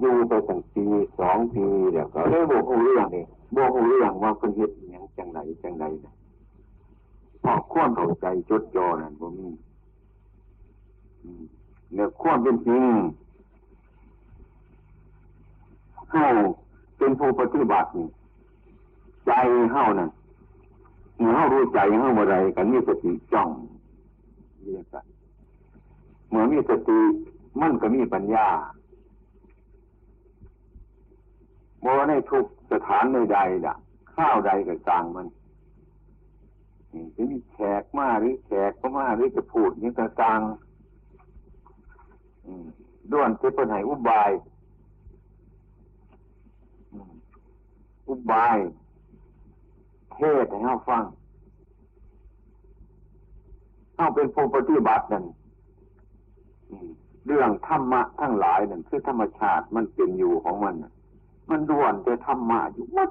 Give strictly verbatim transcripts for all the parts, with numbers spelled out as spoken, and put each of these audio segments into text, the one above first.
อยู่ไปตั้งปีสองปีแล้วก็เลยโมโหเรื่องนี่โมโหเรื่องว่าคนเฮ็ดอย่างจังไหนจังไหนพอควรเข้าใจจดจ่อนั่นบ่มีเนี่ยควรเป็นจริงเฮาเป็นผู้ปฏิบัตินี่ใจเฮานั่นเฮารู้ใจเฮาบ่ได้ก็มีสติจ้องนี่แหละเมื่อมีสติมันก็มีปัญญาโมในทุกสถานในใดด่ะข้าวใดก็ต่างมันจะมีแขกมาหรือแขกก็มาหรือจะพูดนี่ก็ต่างด้วนที่เป็นไหอุบายอุบายเทศให้เราฟังเราเป็นผู้ปฏิบัตินั่นเรื่องธรรมะทั้งหลายนั่นคือธรรมชาติมันเป็นอยู่ของมันมันด่วนแต่ธรรมะอยู่มัด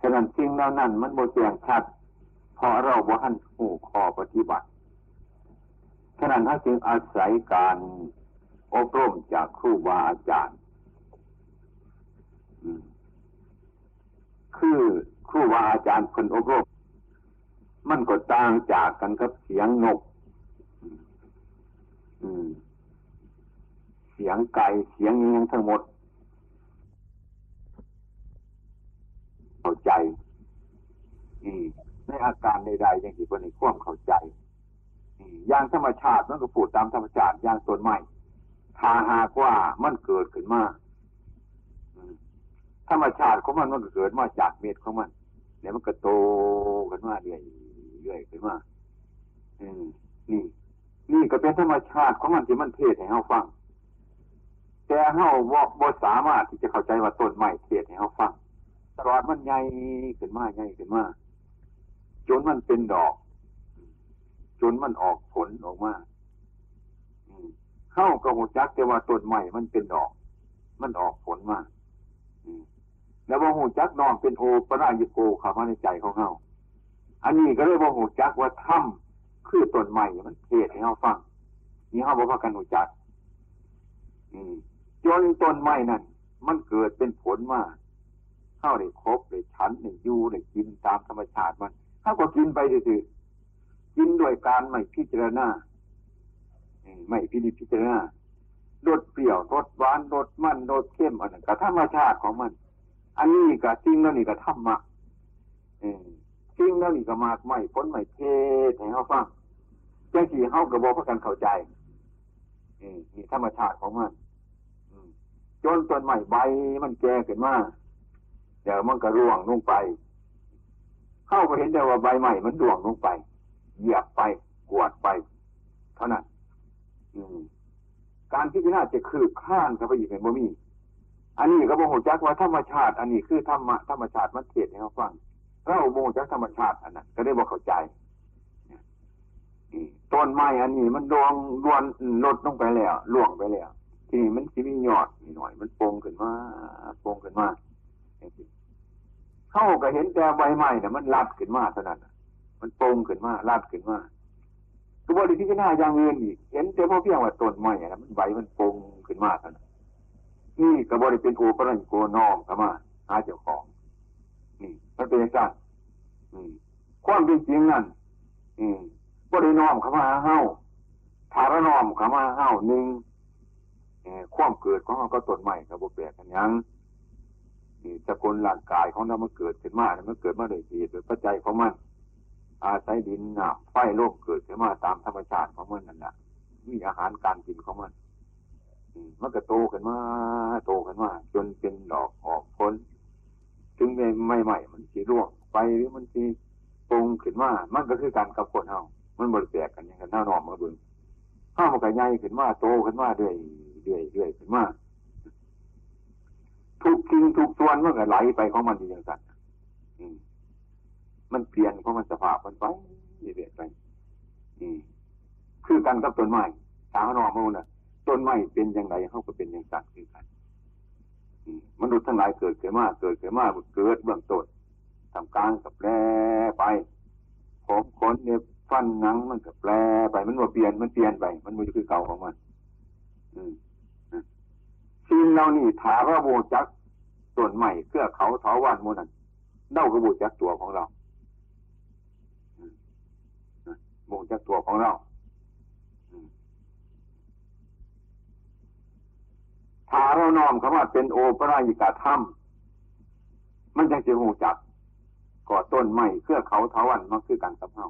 ฉะนั้นสิ่งเหล่านั้นมันบ่แจ้งชัดเพราะเราบ่ทันรู้ข้อปฏิบัติฉะนั้นเราจึงอาศัยการอบรมจากครูบาอาจารย์คือครูบาอาจารย์เพิ่นอบรมมันก็ต่างจากกันกับเสียงนกเสียงไก่เสียงนี้ทั้งหมดเข้าใจในอาการใดๆอย่างที่คนในความเข้าใจอย่างธรรมชาติมันก็พูดตามธรรมชาติอย่างต้นไม้ถ้าหากว่ามันเกิดขึ้นมาธรรมชาติของมันมันเกิดมาจากเม็ดของมันแล้วมันก็โตขึ้นมาเรื่อยๆขึ้นมานี่นี่ก็เป็นธรรมชาติของมันที่มันเทศให้เราฟังแต่เราบ่สามารถที่จะเข้าใจว่าต้นไม้เทศให้เราฟังตลอดมันใหญ่ขึ้นมาใหญ่ขึ้นมาจนมันเป็นดอกจนมันออกผลออกมาเข้ากับหัวจักแต่ว่าต้นไม้มันเป็นดอกมันออกผลมาแล้วว่าหัวจักนองเป็นโอปรายิโกเข้ามาในใจของเราอันนี้ก็เลยว่าหัวจักว่าถ้ำคือต้นใหม่มันเทศให้เราฟังนี่เขาบอกว่ากันหูจักจนต้นใหม่นั่นมันเกิดเป็นผลมาเข้าได้ครบได้ชั้นได้อยู่ได้กินตามธรรมชาติมันเขาก็กินไปซื่อๆกินโดยการไม่พิจารณาไม่พินิจพิจารณารสเปรี้ยวรสหวานรสมันรสเค็มอันนั้นก็ธรรมชาติของมันอันนี้ก็จริงแล้วนี่ก็ธรรมะจริงแล้วนี่ก็มากไม่พ้นไม่เทศให้เขาฟังแจ้งสี่เขากระบอกพระกันเข้าใจนี่ธรรมชาติของมันจนต้นใหม่ใบมันแก่ขึ้นมาเดี๋ยวมันก็ร่วงลงไปเข้าไปเห็นแต่ว่าใบใหม่มันร่วงลงไปเหยียบไปกวาดไปเท่านั้นการพิจารณาจะคืบข้านเข้าไปอีกเป็นบ่มีอันนี้ก็บ่ฮู้จักว่าธรรมชาติอันนี้คือธรรมะธรรมชาติมันเทศให้เขาฟังเราโมจากธรรมชาติอันนั้นก็ได้บอกเข้าใจต้นไม้อันนี้มันดวงดวนลดลงไปแล้วล่วงไปแล้วทีนี้มันสิมียอดนิดหน่อยมันโป่งขึ้นมาโป่งขึ้นมาเข้าก็เห็นแต่ใบไม้เนี่ยมันลัดขึ้นมาเท่านั้นมันโป่งขึ้นมาลัดขึ้นมาก็บ่ได้พิจารณาอย่างอื่นอีกเห็นแต่พอเพียงว่าต้นไม้น่ะมันใบมันโป่งขึ้นมาเท่านั้นนี่ก็บ่ได้เป็นโอปรายิโกน้อมเข้ามาหาเจ้าของนี่มันเป็นอย่างนั้นความเป็นจริงนั่นก็ได้น้อมเข้ามาเฮาถาระน้อมเข้ามาเฮาหนึ่งความเกิดของเราก็ต้นใหม่กับโบแปลกันยังสกุลร่างกายของเรามันเกิดขึ้นมาแล้วมันเกิดมาโดยเหตุโดยปัจจัยของมันอาศัยดินน้ำไฟลมเกิดขึ้นมาตามธรรมชาติของมันนั่นแหละมีอาหารการกินของมันมันก็โตขึ้นมาโตขึ้นมาจนเป็นดอกออกผลถึงไม่ใหม่มันสีร่วงไปหรือมันสีปรุงขึ้นมามันก็คือการกับคนเฮามันบริแตกกันอย่างกันเท่านอมมาเบิ่งข้าวมันก็ใหญ่ขึ้นมาโตขึ้นมาเรื่อยเรื่อยเรื่อยขึ้นมาทุกทิ้งทุกส่วนมันก็ไหลไปของมันอย่างนั้นมันเปลี่ยนเพราะมันสภาพมันไปเรื่อยไปคือการกับต้นไม้สาวนอมมันน่ะต้นไม้เป็นอย่างไรเขาก็เป็นอย่างนั้นคือกันมนุษย์ทั้งหลายเกิดเกิดมาเกิดเกิดมาเกิดเบื้องต้นทำกลางกับแปรไปผมขนเล็บฟันหนังมันกับแปรไปมันว่าเปลี่ยนมันเปลี่ยนไปมันมันอยู่คือเก่าของมัน นเรานี่ถาว่าบูจักส่วนใหม่เพื่อเขาเถาวันมูนันเน่ากับบูจักตัวของเราบูจักตัวของเราถาเราน้อมคำว่าเป็นโอปรายิกาธรรมมันจะเชื่อหูจักก่อต้นใหม่เพื่อเขาเถาวันมันคือการสับเฮา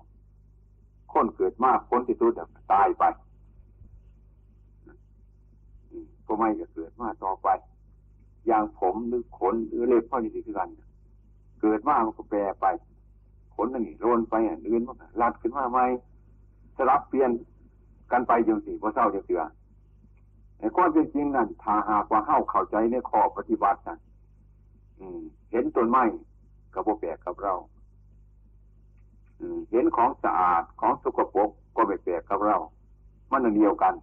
คนเกิดมากคนที่ตัวจะตายไปก็ไม่จะเกิดมาต่อไปอย่างผมหรือขนหรือเล็บพ่อจริงๆคือกันเกิดมามันก็แปรไปขนนั่นนี่โรนไปอ่ะเลื่อนมันรัดขึ้นมาใหม่สลับเปลี่ยนกันไปจนสี่ว่าเศร้าจะเสือไอ้ก้อนจริงๆนั่นถ้าหากว่าเข้าเข้าใจในข้อปฏิบัตินั่นเห็นต้นไม้กับโบแปลกกับเราเห็นของสะอาดของสกปรกก็ไม่แปลกกับเรามันอันเดียวกัน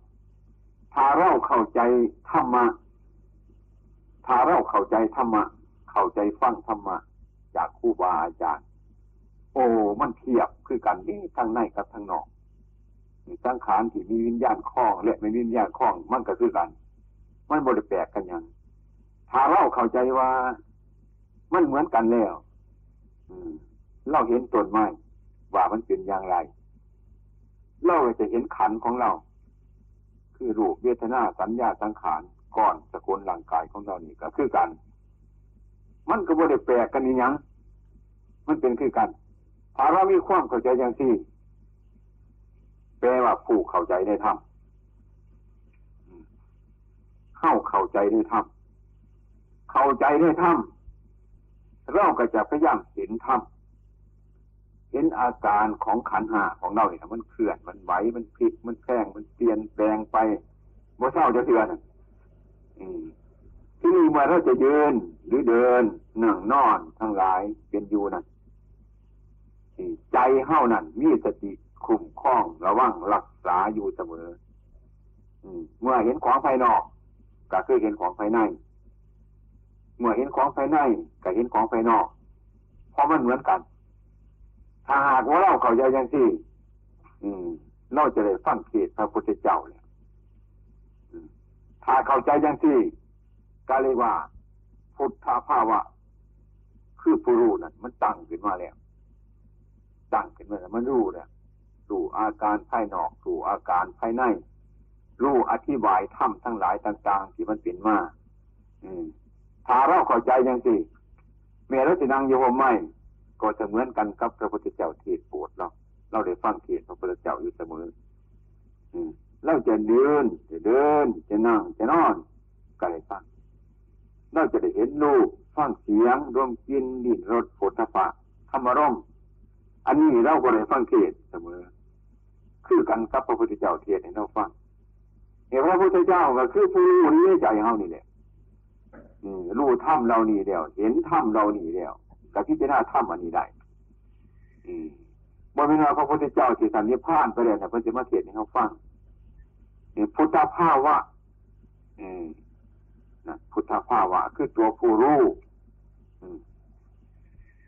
ถ้าเราเข้าใจธรรมะถ้าเราเข้าใจธรรมะเข้าใจฟังธรรมะจากครูบาอาจารย์โอ้มันเทียบคือกันนี่ทั้งในกับทั้งนอกสังขารที่มีวิญญาณคล้องและไม่มีวิญญาณคล้องมันก็คือกันมันบ่ได้แปลกกันอย่างถ้าเราเข้าใจว่ามันเหมือนกันแล้วเราเห็นต้นไม้ว่ามันเป็นอย่างไรเราจะเห็นขันของเราคือรูปเวทนาสัญญาสังขารก้อนสกุลร่างกายของเรานี่ก็คือกันมันก็บ่ได้แปลกกันอีหยังมันเป็นคือกันถ้าเรามีความเข้าใจอย่างที่แปลว่าผู้เข้าใจในธรรมเข้าเข้าใจในธรรมเข้าใจในธรรมเราก็จะพยายามเห็นธรรมเห็นอาการของขันธ์ห้าของเราเนี่ยมันเคลื่อนมันไหวมันพลิกมันแพร่งมันเปลี่ยนแปลงไปเมื่อเช้าจะเตือนที่นี่เมื่อเราจะยืนหรือเดินนั่งนอนทั้งหลายเป็นอยู่นั่นใจเฮานั่นมีสติคุ้มครองระวังรักษาอยู่เสมอเมื่อเห็นของภายนอกก็คือเห็นของภายในเมื่อเห็นของภายในก็เห็นของภายนอกเพราะมันเหมือนกันถ้าหากว่าเราเข้าใจอย่างที่เราจะได้ฟังเทศน์พระพุทธเจ้าเนี่ยถ้าเข้าใจอย่างที่ก็เรียกว่าพุทธภาวะคือผู้รู้นั่นมันตั้งขึ้นมาแล้วตั้งขึ้นมาแล้วมันรู้เนี่ยรู้อาการภายนอกรู้อาการภายในรู้อธิบายธรรมทั้งหลายต่างๆที่มันเป็นมาถ้าเราเข้าใจอย่างที่เมื่อเราจะนั่งอยู่ห่มไม้ก็จะเหมือนกันกับพระพุทธเจ้าเทศน์โปรดเราเราได้ฟังเทศน์พระพุทธเจ้าอยู่เสมอเราจะเดินจะเดินจะนั่งจะนอนก็ได้ฟังเราจะได้เห็นรูปฟังเสียงรวมกินดินรสโผฏฐัพพะธรรมารมณ์อันนี้เราก็ได้ฟังเทศน์เสมอคือกันกับพระพุทธเจ้าเทศน์ให้เราฟังเห็นพระพุทธเจ้าก็คือผู้รู้ในใจเฮานี่แหละรู้ธรรมเรานี่แล้วเห็นธรรมเรานี่แล้วแต่พิจารณาธรรมอันนี้ได้บนเวลาพระพุทธเจ้าที่สันนิพพานไปเลยนะพระเจ้ามาเทศน์ให้เขาฟังพุทธภาวะพุทธภาวะคือตัวผู้รู้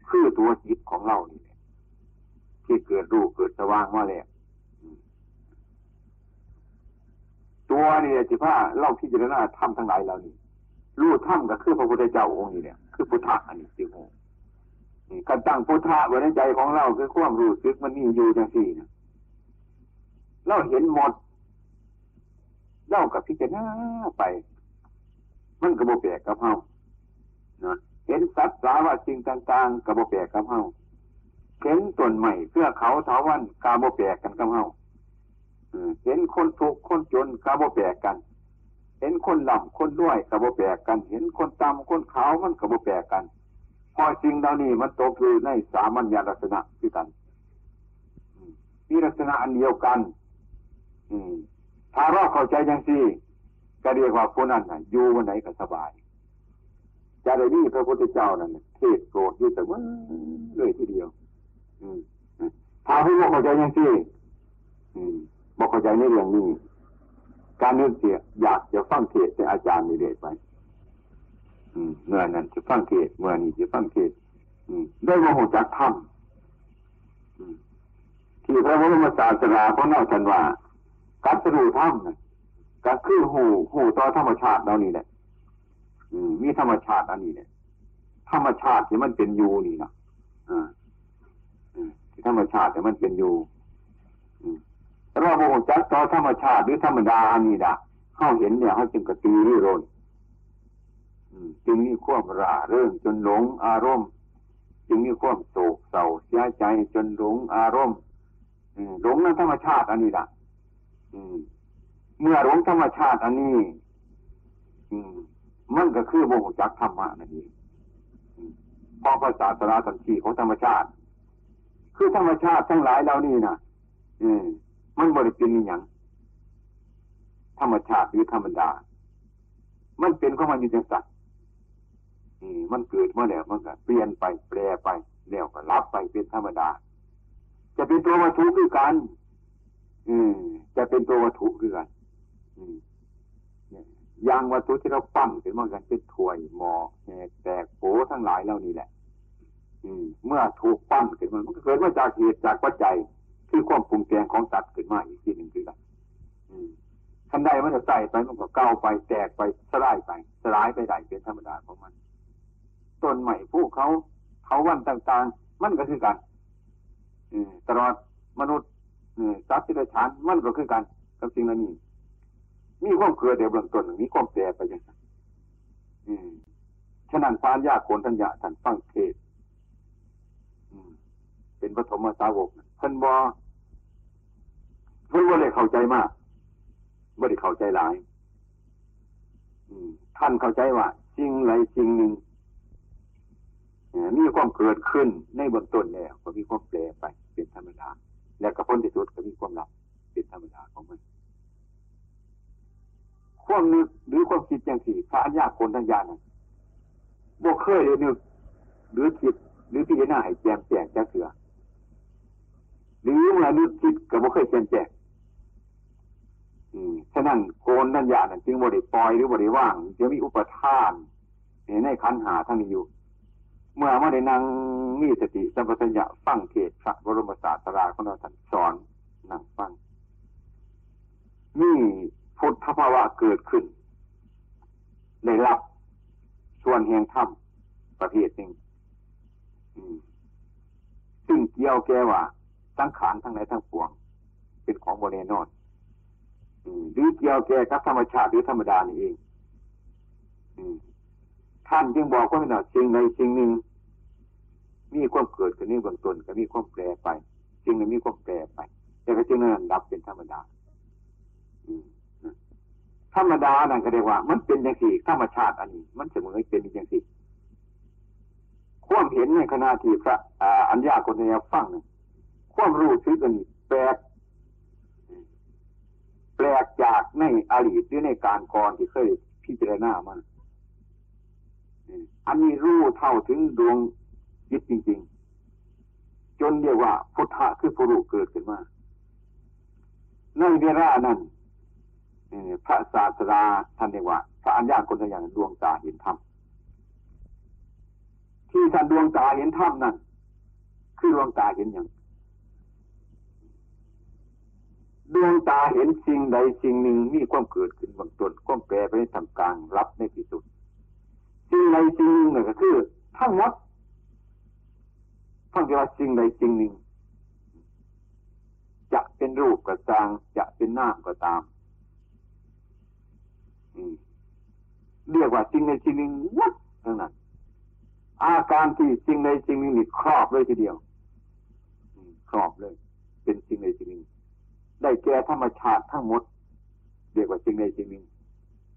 คือตัวจิตของเรานี่ที่เกิดรู้เกิดสว่างมาแล้วตัวนี่จิตผ้าเล่าพิจารณาธรรมทั้งหลายเรานี่รู้ธรรมก็คือพระพุทธเจ้าองค์นี้เนี่ยคือพุทธะอันนี้จริงการตั้งพุทธะไว้ในใจของเราคือความรู้สึกมันมีอยู่จังสี่นะเราเห็นหมดเล่ากับพิจารณาไปมันกระโบแปลกกับเฮานะเห็นสัตว์สารวัตรสิ่งต่างๆกระโบแปลกกับเฮาเห็นต้นใหม่เพื่อเขาเถาวัลย์กระโบแปลกกันกับเฮาเห็นคนทุกข์คนจนกระโบแปลกกันเห็นคนหล่ำคนด้วยกระโบแปลกกันเห็นคนต่ำคนขาวมันกระโบแปลกกันพอจริงแล้วนี่มันตกอยู่ในสามัญญลักษณะคือกันมีลักษณะอันเดียวกันถ้าเราเข้าใจอย่างที่ก็เรียกว่าผู้นั้นอยู่วันไหนก็สบายจะได้นี่พระพุทธเจ้านั่นเทศโปรดอยู่แต่ว่าเลยทีเดียวถ้าผู้ว่าเข้าใจอย่างที่บอกเข้าใจในเรื่องนี้การนึกเสียอยากจะฟังเทศน์แต่อาจารย์นี่เด็ดไปเมื่อนั้นจะฟังเทศน์เมื่อนี้จะฟังเทศน์ได้มาหูจักธรรมที่พระบรมศาสดาของเราท่านว่าการรู้ธรรมก็คือหูหูต่อธรรมชาติเรานี่แหละ มีธรรมชาติอันนี้เนี่ยธรรมชาติที่มันเป็นอยู่นี่นะอ่าที่ธรรมชาติที่มันเป็นอยู่แต่เราบอกจักต่อธรรมชาติหรือธรรมดานี่นะเขาเห็นเนี่ยเขาจึงกระตือรือร้นจึงมีความร่าเริงจนหลงอารมณ์จึงมีความโศกเศร้าเสียใจจนหลงอารมณ์หลงนั้นธรรมชาติอันนี้นะเมื่อหลงธรรมชาติอันนี้มันก็คือบ่งจักธรรมะนั่นเองเพราะภาษาศาสนาสันติของธรรมชาติคือธรรมชาติทั้งหลายเหล่านี้นะอืมมันบ่ได้เป็นอย่างธรรมชาติหรือธรรมดามันเป็นของมันอยู่จังซั่นอืมมันเกิดมาแล้วมันก็เปลี่ยนไปแปรไปแล้วก็รับไปเป็นธรรมดาจะเป็นตัววัตถุคือกันอืมจะเป็นตัววัตถุคือกันอืมอย่างวัตถุที่เราปั้นเป็นเหมือนกันเป็นถ้วยหม้อแตกโผทั้งหลายเหล่านี้แหละเมื่อถูกปั้นขึ้นมามันก็เกิดมาจากเหตุจากปัจจัยคือความปรุงแต่งของสัตว์ขึ้นมาอีกทีหนึ่งคืออะไรทันใดมันจะใส่ไปมันก็เก่าไปแตกไปสลายไปสลายไปได้เป็นธรรมดาของมันต้นใหม่ผู้เขาเขาวันต่างๆมันก็คือกันตลอดมนุษย์สัตว์ที่ไรฉันมันก็คือกันกับสิ่งเหล่านี้มีความเกิดเดี่ยวเบื้องต้นมีความแปรไปอย่างนั้นฉะนั้นพระญาโกณทัญญะท่านฟังเทศเป็นปฐมสาวกท่านบ่เพิ่นบ่ได้เข้าใจมากบ่ได้เข้าใจหลายท่านเข้าใจว่าสิ่งใดสิ่งหนึ่งมีความเกิดขึ้นในเบื้องต้นแล้วก็มีความแปรไปเป็นธรรมดาและก็พ้นที่สุดก็มีความดับเป็นธรรมดาของมันความนึกหรือความคิดอย่างที่พระอริยโกณทัญญะนั้นบ่เคยได้นึกหรือคิดหรือพิจารณาให้แจ่มแจ้งจักเทื่อหรือเมื่อนึกคิดก็บ่เคยแจ่มแจ้งฉะนั้นโกณทัญญะนั้นจึงบ่ได้ปล่อยหรือบ่ได้ว่างจะมีอุปทานในขันธ์ห้าทั้งนี้อยู่เมื่อมาได้นั่งมีสติสัมปชัญญะฟังเทศน์พระบรมศาสดาของเราท่านสอนนั่งฟังมีพุทธภาวะเกิดขึ้นได้รับส่วนแห่งธรรมประเภทหนึ่งซึ่งเกี่ยวแก่ว่าสังขารทั้งหลายทั้งปวงเป็นของบ่แน่นอนหรือเกี่ยวแก่กับธรรมชาติหรือธรรมดานี่เองท่านจึงบอกว่าสิ่งใดสิ่งหนึ่งมีความเกิดขึ้นในเบื้องต้นก็มีความแปรไปสิ่งนั้นมีความแปรไปแต่ก็จึงนั้นดับเป็นธรรมดาธรรมดานั่นก็เรียกว่ามันเป็นอย่างที่ธรรมชาติอันนี้มันเสมอเป็นอย่างที่ความเห็นในขณะที่พระอัญญาโกณทัญญะฟังเนี่ยความรู้สึกอันนี้แปลกแปลกจากในอดีตหรือในการก่อนที่เคยพิจารณามาอันนี้รู้เท่าถึงดวงจิตจริงๆจนเรียกว่าพุทธะคือผู้รู้เกิดขึ้นมาในเวลานั้นพระศาสดาท่านเรียกว่าพระอัญญาโกณทัญญะดวงตาเห็นธรรมที่ท่านดวงตาเห็นธรรมนั่นคือดวงตาเห็นอย่างดวงตาเห็นสิ่งใดสิ่งหนึ่งมีความเกิดขึ้นเบื้องต้นความแปรไปในท่ามกลางรับในที่สุดสิ่งใดสิ่งหนึ่งนั่นก็คือทั้งหมดทั้งที่ว่าสิ่งใดสิ่งหนึ่งจะเป็นรูปก็ตามจะเป็นนามก็ตามเรียกว่าสิ่งใดสิ่งหนึ่งวัดทั้งนั้นอาการที่สิ่งใดสิ่งหนึ่งนี่ครอบเลยทีเดียวครอบเลยเป็นสิ่งใดสิ่งหนึ่งได้แก่ธรรมชาติทั้งหมดเรียกว่าสิ่งใดสิ่งหนึ่ง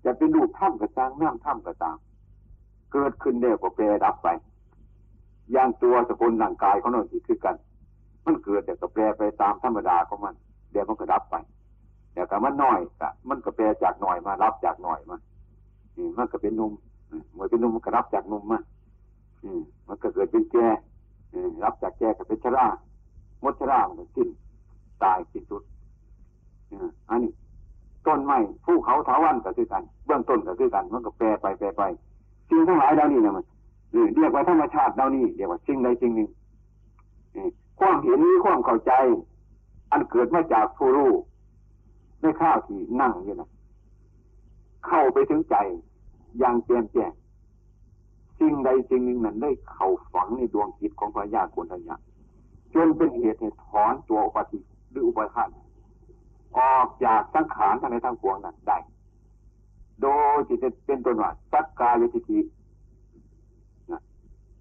จะเป็นรูปธรรมก็ตามนามธรรมก็ตามเกิดขึ้นแล้วก็แปรดับไปอย่างตัวสกุลร่างกายของเราที่คือกันมันเกิดแต่ก็แปรไปตามธรรมดาของมันเดี๋ยวมันก็ดับไปแต่ก็มันน้อยก็มันก็แปรจากหน่อยมารับจากหน่อยมานี่มันก็เป็นนุ่มเมื่อเป็นนุ่มมันก็รับจากนุ่มมามันก็เกิดเป็นแก่รับจากแก่ก็เป็นชรามดชรามันก็สิ้นตายสิ้นสุดอันนี้ต้นไม้ภูเขาเถาวัลย์ก็คือกันเบื้องต้นก็คือกันมันก็แปรไปแปรไปสิ่งทั้งหลายเหล่านี้นะมันเรียกว่าธรรมชาติเหล่านี้เรียกว่าสิ่งใดสิ่งหนึ่งความเห็นนี้ความเข้าใจอันเกิดมาจากผู้รู้ในข้าวที่นั่งอยู่นะเข้าไปถึงใจอย่างแจ่มแจ้ง สิ่งใดสิ่งหนึ่งนั้นได้เข้าฝังในดวงจิตของพระญาโกณฑัญญะจนเป็นเหตุให้ถอนตัวอุปาทิหรืออุปาทานออกจากสังขารทั้งในทั้งปวงนั้นได้โดยจิตเป็นต้นว่าสักกายทิฏฐิ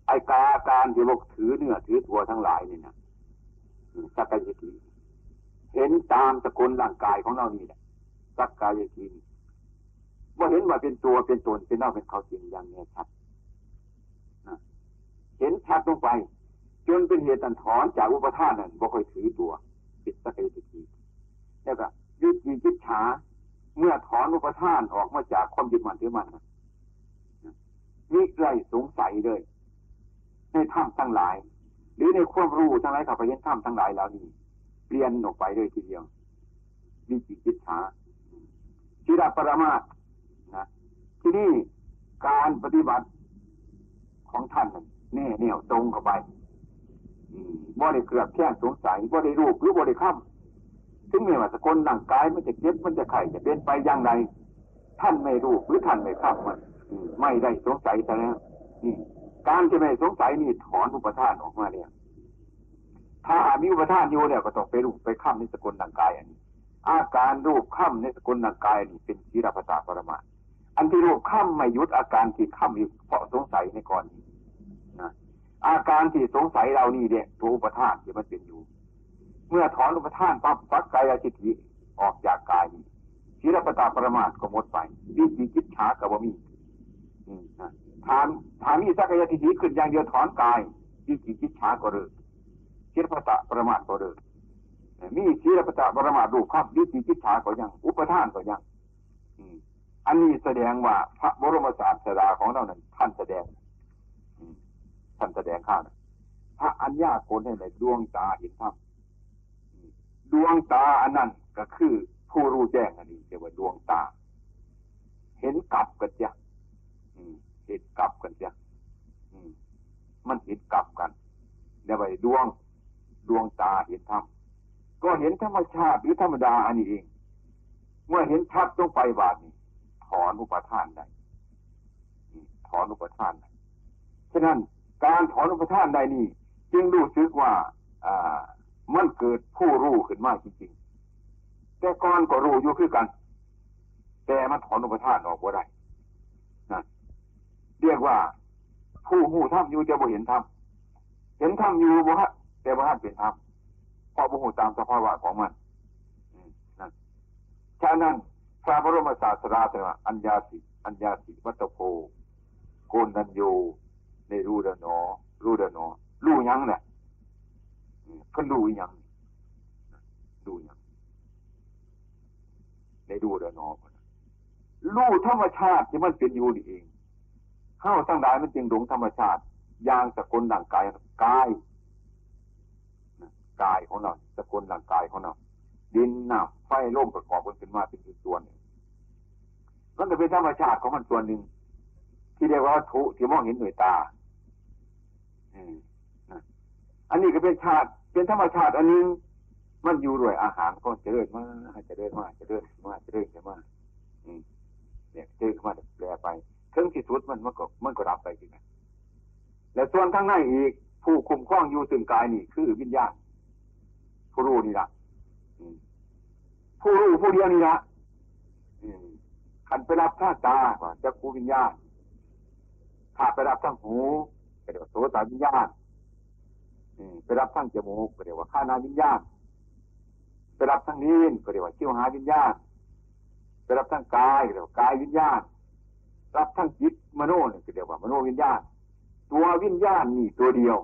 ไอ้กาการที่พวกถือเนื้อถือตัวทั้งหลายนี่นะสักกายทิฏฐิเห็นตามสกุลร่างกายของเรานี่แหละสักกายทิฏฐิว่าเห็นว่าเป็นตัวเป็นตนเป็นเน่าเป็นเขาจริงอย่างแน่ชัดเห็นชัดลงไปจนเป็นเหตุถอนจากอุปทานนั่นบ่ค่อยถือตัวปิดสักกายทิฏฐิแล้วก็ยึดยึดยึดฉาเมื่อถอนอุปทานออกมาจากความยึดมั่นถือมั่นนี่ไรสงสัยเลยในธรรมทั้งหลายหรือในความรู้ทั้งหลายข้าพเจ้าธรรมทั้งหลายแล้วนี่เปลี่ยนออกไปเลยทีเดียววิจิกิจฉาชิรปรมาสนะที่นี่การปฏิบัติของท่านแน่แน่วตรงเข้าไปบ่ได้เกลือกแค่สงสัยบ่ได้รูปหรือบ่ได้คำถึงแม้ว่าสกุลร่างกายมันจะเจ็บมันจะไข้จะเป็นไปอย่างไรท่านไม่รู้หรือท่านไม่ทราบมันไม่ได้สงสัยซะแล้วนี่การที่ไม่สงสัยนี่ถอนอุปทานออกมาเนี่ยถ้ามีอุปทานอยู่เนี่ยก็ต้องไปรู้ไปข้ามในสกุลร่างกายอันนี้อาการรูปข้ามในสกุลร่างกายนี่เป็นชีรพัตตปรมาสอันที่รูปข้ามไม่ยุติอาการที่ข้ามอยู่เพราะสงสัยในก่อนนี้นะอาการที่สงสัยเรานี่เนี่ยตัวอุปทานที่มันเป็นอยู่เมื่อถอนอุปทานปั๊บสักกายทิฏฐิออกจากกายชิรปตปรมาสก็หมดไปวิจิกิจฉาก็บ่มีถามถามมีสักกายทิฏฐิขึ้นอย่างเดียวถอนกายวิจิกิจฉาก็เลิกชิรปตปรมาสก็เลิกมีชิรปตปรมาสรูปครับวิจิกิจฉาก็ยังอุปทานก็ยังอันนี้แสดงว่าพระบรมศาสดาของเรานั้นท่านแสดงท่านแสดงข้าวพระอัญญาโกณฑัญญะดวงตาเห็นธรรมดวงตาอันนั้นก็คือผู้รู้แจ้งอันนี้เรียกว่าดวงตาเห็นกลับกันจ้ะเห็นกลับกันจ้ะมันเห็นกลับกันเรียกว่าดวงดวงตาเห็นธรรมก็เห็นธรรมชาติหรือธรรมดาอันนี้เองเมื่อเห็นชัดลงไปบาดนี้ถอนอุปทานได้ถอนอุปทานได้ฉะนั้นการถอนอุปทานได้นี่จึงรู้สึกว่ามันเกิดผู้รู้ขึ้นมาจริงๆแต่ก่อนก็รู้อยู่คือกันแต่มันถอนอุปทานออกบ่ได้นะเรียกว่าผู้หูธรรมอยู่จะบ่เห็นธรรมเห็นธรรมอยู่บ่ฮะแต่บ่ฮะเป็นธรรมเพราะบ่หูตามสภาวะของมันนะฉะนั้นพระบรมศาสดาตรัสว่าอัญญาสิอัญญาสิวัตโพโกณฑัญโญในรู้เด้อหนอรู้เด้อหนอรู้หยังน่ะก็ดูอย่างดูอย่างในดูเดนอคนรู้ธรรมชาติที่มันเป็นอยู่นี่เองเข้าทั้งหลายมันจึงหลงธรรมชาติอย่างสกุลร่างกายกายกายของเราสกุลร่างกายของเราดินน้ำไฟลมประกอบกันขึ้นมาเป็นส่วนหนึ่งนั่นจะเป็นธรรมชาติของมันส่วนหนึ่งที่เรียกว่าวัตถุที่มองเห็นด้วยตาอันนี้ก็เป็นชาติเป็นธรรมชาติอันนึงมันอยู่ด้วยอาหารก็เจริญมากเจริญมากเจริญมากเจริญมากเนี่ยเจริญมากแปลไปถึงที่สุดมันมันก็มันก็รับไปจริงนะและส่วนข้างในอีกผู้คุมครองอยู่ถึงกายนี่คือวิญญาณผู้รู้นี่ละผู้รู้ผู้เดียวนี่ละขันไปรับท่าตาจักขูวิญญาณถ้าไปรับทางหูก็เรียกว่าโสตวิญญาณไปรับทั้งจมูกก็เรียกว่าฆานาวิญญาณไปรับทั้งลิ้นก็เรียกว่าชิวหาวิญญาณไปรับทั้งกายก็เรียกว่ากายวิญญาณรับทั้งจิตมโนก็เรียกว่ามโนวิญญาณตัววิญญาณนี่ตัวเดียว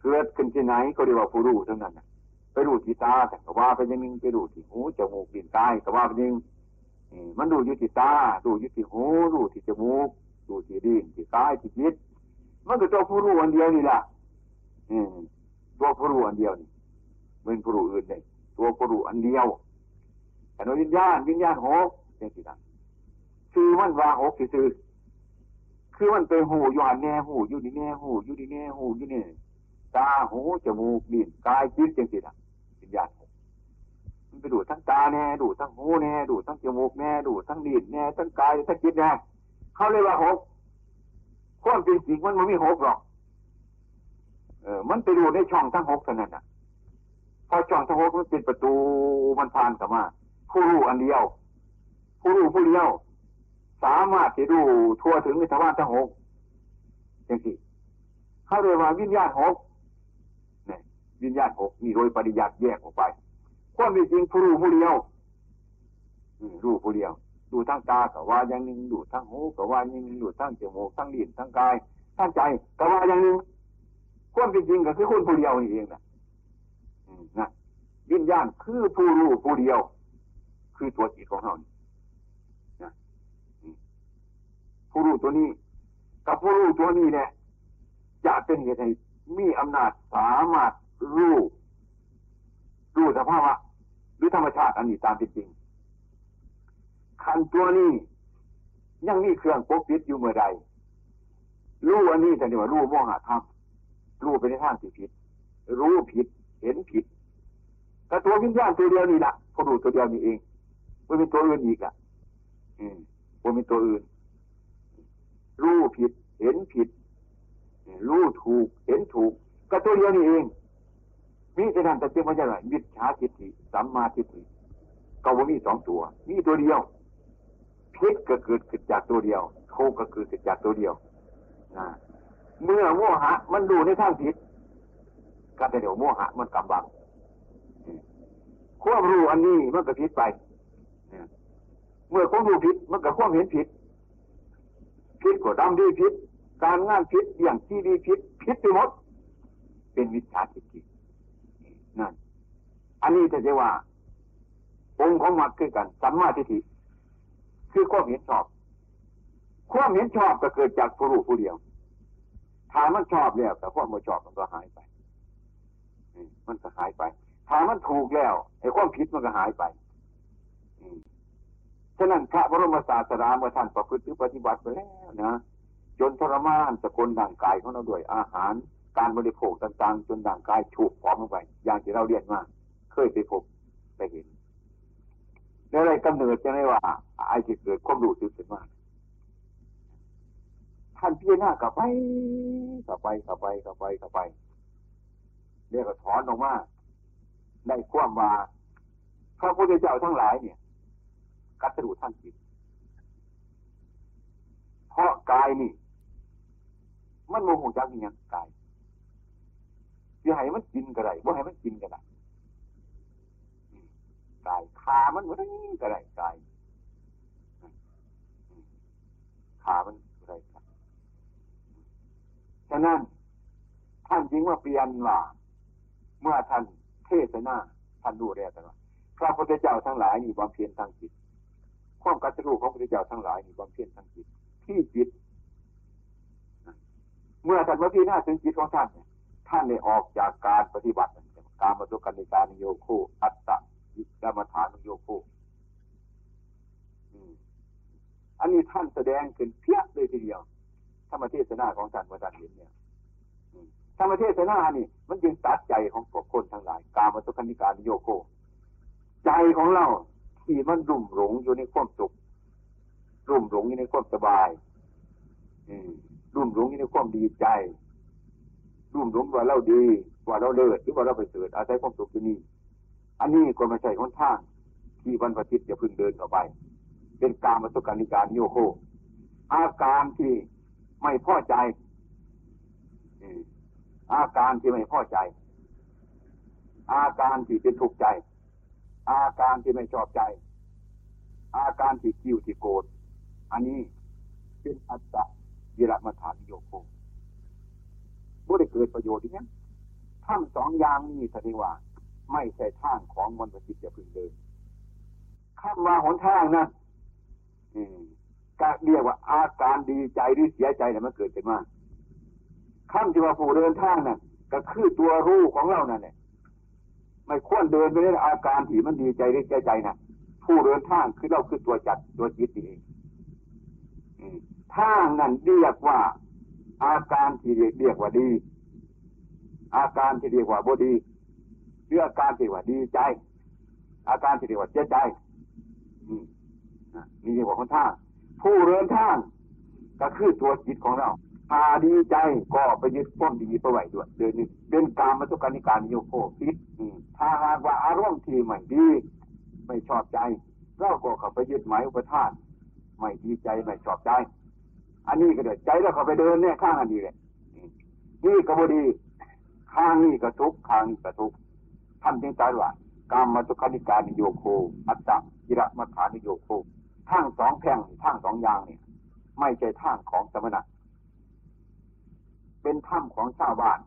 เกิดขึ้นที่ไหนก็เรียกว่าผู้รู้ทั้งนั้นไปรู้ที่ตาแต่ก็ว่าไปอย่างนึงไปรู้ที่หูจมูกลิ้นกายก็ว่าไปอย่างนึงมันดูอยู่ที่ตาดูอยู่ที่หูดูที่จมูกดูที่ลิ้นที่กายที่จิตมันก็ตัวผู้รู้อันเดียวนี่แหละตัวผู้รู้อันเดียวนี่เป็นผู้รู้อื่นเลยตัวผู้รู้อันเดียวแต่วิญญาณวิญญาณหกเนี่ยสินะคือมันว่าหกคือคือคือมันไปหูย้อนแน่หูอยู่ดีแน่หูอยู่ดีแน่หูอยู่นี่ตาหูจมูกลิ้นกายจิตเนี่ยสินะวิญญาณหกมันไปดูทั้งตาแน่ดูทั้งหูแน่ดูทั้งจมูกแน่ดูทั้งลิ้นแน่ทั้งกายทั้งจิตแน่เขาเลยว่าหก ความเป็นจริงมันไม่มีหกหรอกเออมันไปดูในช่องทั้งหกเท่านั้นนะพอช่องทั้งหกมันเป็นประตูมันผ่านกลับมาผู้รู้อันเดียวผู้รู้ผู้เดียวสามารถจะดูทั่วถึงในธรรมะทั้งหกอย่างที่เขาเรียกว่าวิญญาณหกเนี่ยวิญญาณหกมีโดยปริยัติแยกออกไปความเป็นจริงผู้รู้ผู้เดียวรู้ผู้เดียวดูทั้งตาก็ว่าอย่างหนึ่งดูทั้งหูก็ว่าอย่างหนึ่งดูทั้งจมูกทั้งลิ้นทั้งกายทั้งใจก็ว่าอย่างหนึ่งความเป็นจริงก็คือคนผู้เดียวนี่เองนะนะวิญญาณคือผู้รู้ผู้เดียวคือตัวจิตของเรานะผู้รู้ตัวนี้กับผู้รู้ตัวนี้เนี่ยจะเป็นเหตุให้มีอำนาจสามารถรู้รู้สภาวะหรือธรรมชาติอันนี้ตามเป็นจริงขันตัวนี้ยังมีเครื่องปกปิดอยู่เมื่อใดรู้อันนี้แต่เนี่ยว่ารู้โมหะธรรมรู้ไปในทางที่ผิดรู้ผิดเห็นผิดแต่ตัววิญญาณตัวเดียวนี่แหละผู้รู้ตัวเดียวนี่เองไม่เป็นตัวอื่นอีกอ่ะอืมไม่เป็นตัวอื่นรู้ผิดเห็นผิดรู้ถูกเห็นถูกก็ตัวเดียวนี่เองนี่จะนั่นแต่เจ้าไม่ใช่หรอมิจฉาทิฏฐิสัมมาทิฏฐิก็ว่ามีสองตัวมีตัวเดียวผิดก็เกิดขึ้นจากตัวเดียวถูกก็เกิดขึ้นจากตัวเดียวนะเมื่อโมหะมันดูในทางผิดก็แต่เดี๋ยวโมหะมันกำบังความรู้อันนี้มันก็ผิดไปเมื่อความรู้ผิดมันก็ความเห็นผิดผิดก็ดำดีผิดการงานผิดอย่างที่ดีผิดผิดไปหมดเป็นมิจฉาทิฏฐินั่นอันนี้จะเรียกว่าองค์ของมรรคคือกันสัมมาทิฏฐิคือความเห็นชอบความเห็นชอบก็เกิดจากผู้รู้ผู้เดียวถ้ามันชอบแล้วแต่ความไม่ชอบมันก็หายไปมันก็หายไปถ้ามันถูกแล้วไอ้ความผิดมันก็หายไปฉะนั้นพระบรมศาสดาเมื่อท่านประพฤติปฏิบัติไปแล้วนะจนทรมานสกุลร่างกายของเราด้วยอาหารการบริโภคต่างๆจนร่างกายฉูบผอมลงไปอย่างที่เราเรียนมาเคยไปพบไปเห็นแล้วอะไรกำเนิดจะได้ว่าไอ้ที่เกิดความรู้สึกขึ้นมาท่านพิจารณากลับไปกลับไปกลับไปกลับไปกลับไปเรียกว่าถอนออกมาได้ความว่าพระพุทธเจ้าทั้งหลายเนี่ยกัตตุท่านจิตเพราะกายนี่มันโมโหจักอย่างยังกายอย่าให้มันกินก็ได้บ่ให้มันกินก็ได้กายขามันบ่ได้ก็ได้กายขามันบ่ได้ฉะนั้นท่านจึงว่าเปลี่ยนว่าเมื่อท่านเทศนาท่านดูแลตลอดพระพุทธเจ้าทั้งหลายมีความเพียรทางจิตความกัจจรูปของพระพุทธเจ้าทั้งหลายมีความเพียรทางจิตที่จิตเมื่อท่านมาพิจารณาถึงจิตของท่านเนี่ยท่านได้ออกจากการปฏิบัติการมาตุกัณฑิกานิโยโคอัตตะยิกามฐานิโยโคอันนี้ท่านแสดงขึ้นเพียบเลยทีเดียวธรรมเทศนาของท่านเมื่อท่านเห็นเนี่ยธรรมเทศนานี่มันจึงตัดใจของพวกคนทั้งหลายการมาตุกัณฑิกานิโยโคใจของเราที่มันรุ่มหลงอยู่ในความสุขรุ่มหลงอยู่ในความสบายรุ่มหลงอยู่ในความดีใจรุ่มหลงว่าเราดีว่าเราเลิศหรือว่าเราไปเสด็จอาศัยความสุขที่นี่อันนี้ก็ไม่ใช่หนทางที่บรรพชิตจะพึงเดินต่อไปเป็นกามสุขานิการโยโคอาการที่ไม่พอใจอาการที่ไม่พอใจอาการที่เป็นทุกข์ใจอาการที่ไม่ชอบใจอาการที่กิ้วที่โกรธอันนี้เป็นอัตตะยิระมาฐานโยโคไม่ได้เกิดประโยชน์อย่างนี้ทั้งสองอย่างนี้แสดงว่าไม่ใช่ทางของมนุษย์จิตจะพึงเดินข้ามมาหนทางนะการเรียกว่าอาการดีใจหรือเสียใจเนี่ยมันเกิดขึ้นมาข้ามที่ว่าผู้เดินทางนั่นก็คือตัวรู้ของเรานั่นแหละไม่ควรเดินไปในอาการที่มันดีใจหรือเสียใจนะผู้เดินทางคือเราคือตัวจัดตัวจิตเองทางนั้นเรียกว่าอาการที่เรียกว่าดีอาการที่เรียกว่าบ่ดีหรืออาการที่ว่าดีใจอาการที่เรียกว่าเสียใจนี่เรียกว่าคนทางผู้เดินทางก็คือตัวจิตของเรา พาดีใจก็ไปยึดความดีไปไหวด้วยเดินเป็นกามสุขานิการโยโภคิดถ้าหากว่าอารมณ์ที่ไม่ดีไม่ชอบใจเราก็เข้าไปยึดหมายอุปทานไม่ดีใจไม่ชอบใจอันนี้ก็เดือดใจแล้วเขาไปเดินเนี่ยข้างอันนี้แหละนี่ก็บ่ดีข้างนี้ก็ทุกข์ข้างนี้ก็ทุกข์ท่านจึงตรัสว่ากามสุขานิการโยโคอัตตกิระมัฏฐานโยโคทางสองแพร่งทางสองอย่างนี่ไม่ใช่ทางของสมณะเป็นถ้ำของชาวบ้าน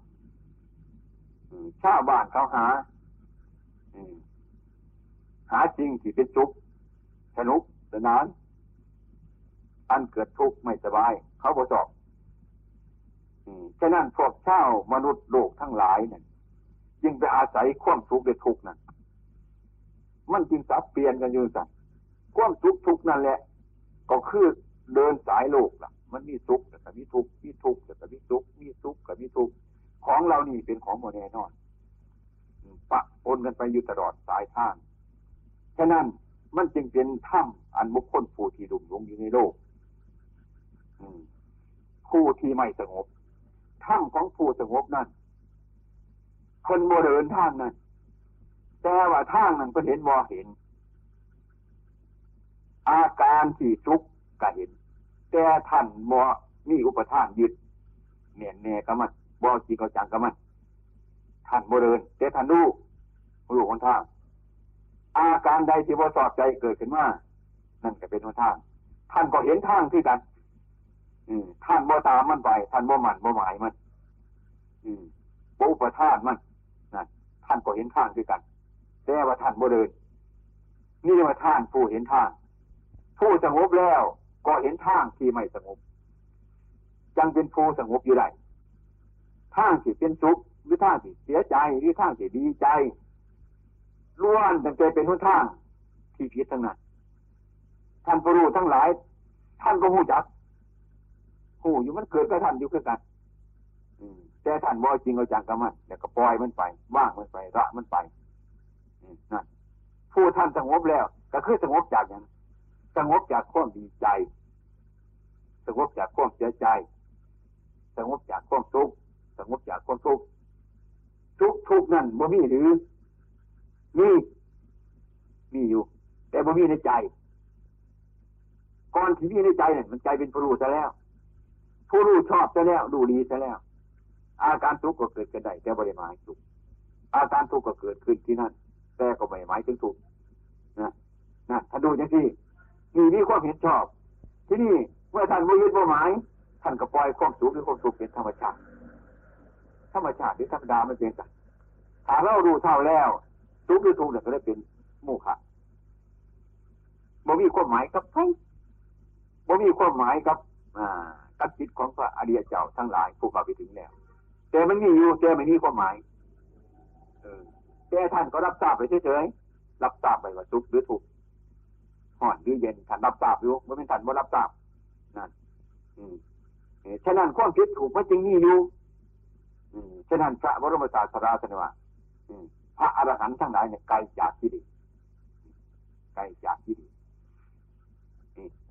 ชาวบ้านเขาหาหาจริงที่เป็นทุกข์สนุกสนานอันเกิดทุกข์ไม่สบายเขาบ่ชอบฉะนั้นพวกชาวมนุษย์โลกทั้งหลายนั่นจึงไปอาศัยความทุกข์ในทุกข์นั่นมันจึงสับเปลี่ยนกันอยู่สักความทุกข์ทุกข์นั่นแหละก็คือเดินสายโลกล่ะมันมีทุกข์แต่มีทุกข์มีทุกข์แต่มีทุกข์มีทุกข์แต่มีทุกข์ของเรานี่เป็นของโมเนนอนปะปนกันไปอยู่ตลอดสายทางฉะนั้นมันจึงเป็นถ้ำอันบุคคลผู้ที่ลุ่มหลงอยู่ในโลกผู้ที่ไม่สงบถ้ำของผู้สงบนั้นคนโมเดินทางนั้นแต่ว่าทางนั้นก็เห็นว่าเห็นอาการที่ทุกข์ก็เห็นแต่ท่านบ่มีอุปทานยึดแน่แน่กับมันบ่จริงจังกับมันท่านบ่เดินแต่ท่านรู้รู้หนทางอาการใดที่บ่สอบใจเกิดขึ้นมานั่นก็เป็นหนทางท่านก็เห็นทางที่กันอืมท่านบ่ตามมันไปท่านบ่หมั่นบ่หมายมันอืมบ่อุปทานมันนั่นท่านก็เห็นทางที่กันแต่ว่าท่านบ่เดินนี่ว่าท่านผู้เห็นทางผู้สงบแล้วก็เห็นทางที่ไม่สงบจังเป็นผู้สงบอยู่ได้ทางที่เป็นทุกข์หรือทางที่เสียใจหรือทางที่ดีใจล้วนตั้งใจเป็นหนทางที่ผิดทั้งนั้นท่านผู้รู้ทั้งหลายท่านก็รู้จักรู้อยู่มันเกิดกับท่านอยู่คือกันแต่ท่านบ่จริงเอาจังกับมันแล้วก็ปล่อยมันไปว่างมันไปละมันไปนั่นผู้ท่านสงบแล้วก็คือสงบจากอย่างสงบจากความดีใจสงบจากความเสียใจสงบจากความทุกข์สงบจากความทุกข์ทุกทุกนั่นบ่มีหรือมีมีอยู่แต่บ่มีในใจก่อนที่มีในใจเนี่ยมันใจเป็นผู้รู้ซะแล้วผู้รู้ชอบซะแล้วดูดีซะแล้วอาการทุกข์ก็เกิดขึ้นได้แต่บ่ได้หมายทุกข์อาการทุกข์ก็เกิดขึ้นที่นั่นแต่ก็ไม่หมายถึงทุกข์นะนะถ้าดูอย่างที่นี่มีความเห็นชอบที่นี่เมื่อท่านไม่ยึดว่าหมายท่านก็ปล่อยความสุขหรือความสุขเป็นธรรมชาติธรรมชาติหรือธรรมดามันเป็นสัตว์ถ้าเราดูเท่าแล้วสุขหรือทุกข์เนี่ยก็ได้เป็นโมฆะบ่มีความหมายกับใครบ่มีความหมายกับอ่ากับจิตของพระอริยเจ้าทั้งหลายผู้เข้าไปถึงแล้วแต่มันมีอยู่แต่ไม่มีความหมายเออแต่ท่านก็รับทราบไปเฉยๆรับทราบไปว่าสุขหรือทุกข์ห่อนหรือเย็นท่านรับทราบอยู่ว่าเป็นท่านบ่รับทราบนั่นฉะนั้นความคิดถูกมันจึงมีอยู่ฉะนั้นพระบรมศาสดาแสดงว่าพระอรหันต์ทั้งหลายเนี่ยไกลจากกิเลสไกลจากกิเลส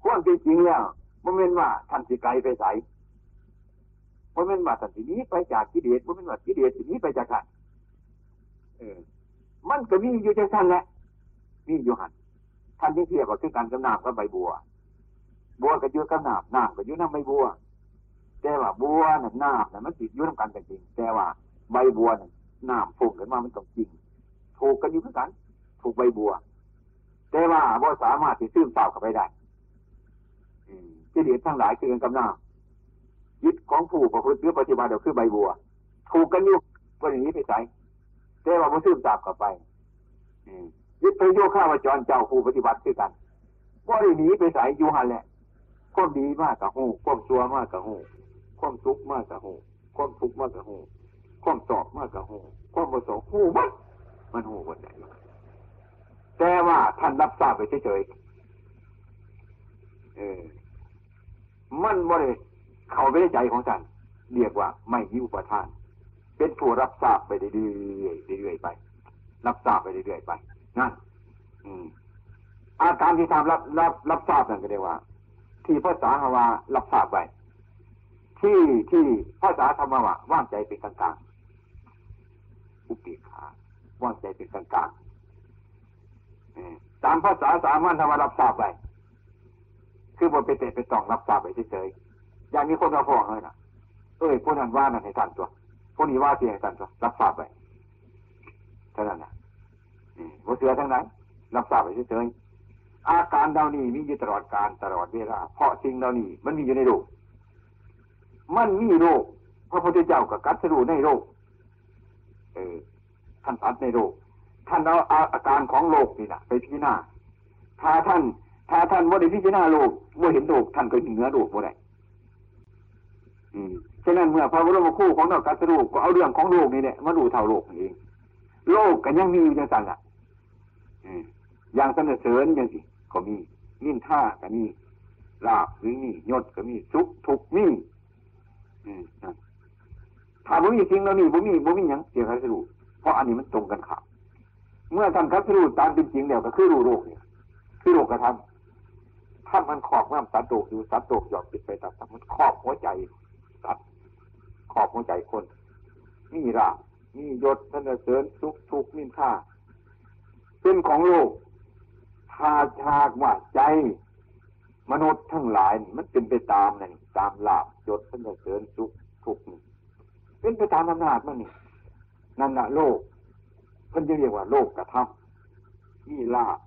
ความจริงแล้วบ่แม่นว่าท่านสิไกลไปไสบ่แม่นว่าท่านสิหนีไปจากกิเลสบ่แม่นว่ากิเลสสิหนีไปจากท่านเออมันก็มีอยู่จังซั่นแหละมีอยู่หั่นท่านที่เทียบก็คือการกำหนามกับใบบัวบัวก็อยู่กำหนามน้ำก็อยู่น้ำใบบัวแต่ว่าบัวน่ะน้ำน่ะมันติดอยู่น้ำกันจริงแต่ว่าใบบัวน่ะน้ำฟุ้งขึ้นมามันต้องจริงถูกกันอยู่คือกันถูกใบบัวแต่ว่าบ่สามารถที่ซึมซาบเข้าไปได้ที่เดือดทั้งหลายคือการกำหนามยึดของผู้ประพฤติหรือปฏิบัติก็คือใบบัวถูกกันอยู่ก็อย่างนี้ไปใส่แต่ว่าบ่ซึมซาบเข้าไปยึดประโยชน์ข้าวจรเจ้าผู้ปฏิบัติด้วยกันว่าได้หนีไปสายอยู่หันแหละความดีมากกับหูความชั่วมากกับหูความทุกข์มากกับหูความทุกข์มากกับหูความสอบมากกับหูความประสงค์หูมันมันหูคนไหนแต่ว่าท่านรับทราบไปเฉยๆเออมันว่าได้เข้าไปในใจของท่านเรียกว่าไม่มีอุปทานเป็นผู้รับทราบไปเรื่อยๆเรื่อยๆไปรับทราบไปเรื่อยๆไปนั่นอาการที่ทำรับรับรับทราบนั่นก็เรียกว่าที่ภาษาฮาวารับทราบไป ที่ที่ภาษาธรรมะว่างใจเป็นกลางกลางอุเบกขาว่างใจเป็นกลางกลางตามภาษาสามัญธรรมะรับทราบไปคือมันเป็นแต่เป็นต้องรับทราบไปเฉยๆอย่างนี้คนเราฟ้องเลยนะเอ้ยพวกนั้นว่านั่นให้สั่นตัวพวกนี้ว่าเสียให้สั่นตัวรับทราบไปเท่านั้นนะโมเสือทั้งนั้นรับทราบไปเฉยๆอาการเหล่านี้มีอยู่ตลอดการตลอดเวลาเพราะสิ่งเหล่านี้มันมีอยู่ในโลกมันมีโลกพระพุทธเจ้ากับกัตตุในโลกเออท่านตัดในโลกท่านเอาอาการของโลกนี่นะไปพิจารณาถ้าท่านถ้าท่านว่าได้พิจารณาโลกว่าเห็นโลกท่านก็เห็นเหนือโลกว่าได้ฉะนั้นเมื่อพระบรมครูของเรากัตตุก็เอาเรื่องของโลกนี่เนี่ยมาดูเท่าโลกเองโลกก็ยังมีอยู่อย่างสั่นละอย่างสรรเสริญอย่างสิก็มีนินทาก็มีลาภหรือมียศก็มีสุขทุกข์มีถ้าบ่มีสิ่งเหล่านี้บ่มีบ่มีหยังเดี๋ยวเขาจะรู้เพราะอันนี้มันตรงกันข้ามเมื่อท่านเขาจะรู้ตามเป็นจริงแล้วก็คือรู้โลกเนี่ยคือโลกกระทำถ้ามันขอบน้ำสัตว์โลกอยู่สัตว์โลกยอมปิดไปตามธรรมมันขอบหัวใจสัตว์ขอบหัวใจคนมีลาภมียศสรรเสริญสุขทุกข์นินทาเป็นของโลกทาชากว่าใจมนุษย์ทั้งหลายมันเป็นไปตามนั่นตามลาภยศสรรเสริญสุขทุกข์นี่เป็นไปตามอำนาจมันนี่นั่นน่ะโลกเพิ่นจะเรียกว่าโลกกระทำมีลาภ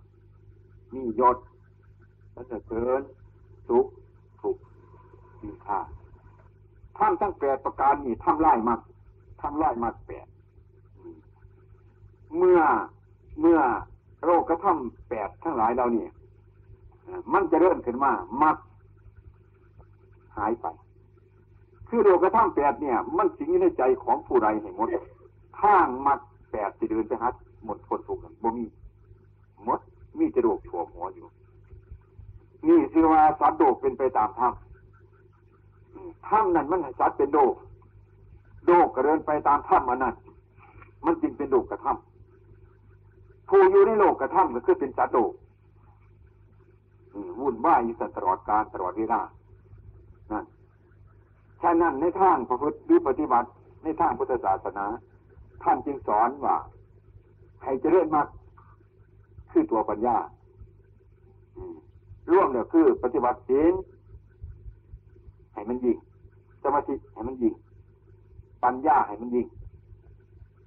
มียศสรรเสริญสุขทุกข์นินทาท่ามทั้งแปดประการนี่ทำลายมรรคทำลายมรรคแปดเมื่อเมื่อโลกกระทำแปดทั้งหลายเราเนี่ยมันจะเริ่มขึ้นมามักหายไปคือโลกธรรมแปดเนี่ยมันสิงอยู่ในใจของผู้ใดให้หมดทางมักแปดสิเดินไปฮัดหมดคนทุกข์บ่มีหมดมีจะโลกชั่วหัวอยู่นี่คือว่าสัตว์โลกเป็นไปตามธรรมธรรมนั้นมันสัตว์เป็นโลกโลกก็เดินไปตามธรรมอันนั้นมันจึงเป็นโลกธรรมผู้อยู่ในโลกธรรมก็คือเป็นสัตว์โลกวุ่นวายอยู่ตลอดการตลอดเวลานั่นฉะนั้นในทางประพฤติหรือปฏิบัติในทางพุทธศาสนาท่านจึงสอนว่าให้เจริญมรรคคือตัวปัญญาร่วมเนี่ยคือปฏิบัติศีลให้มันยิ่งสมาธิให้มันยิ่งปัญญาให้มันยิ่ง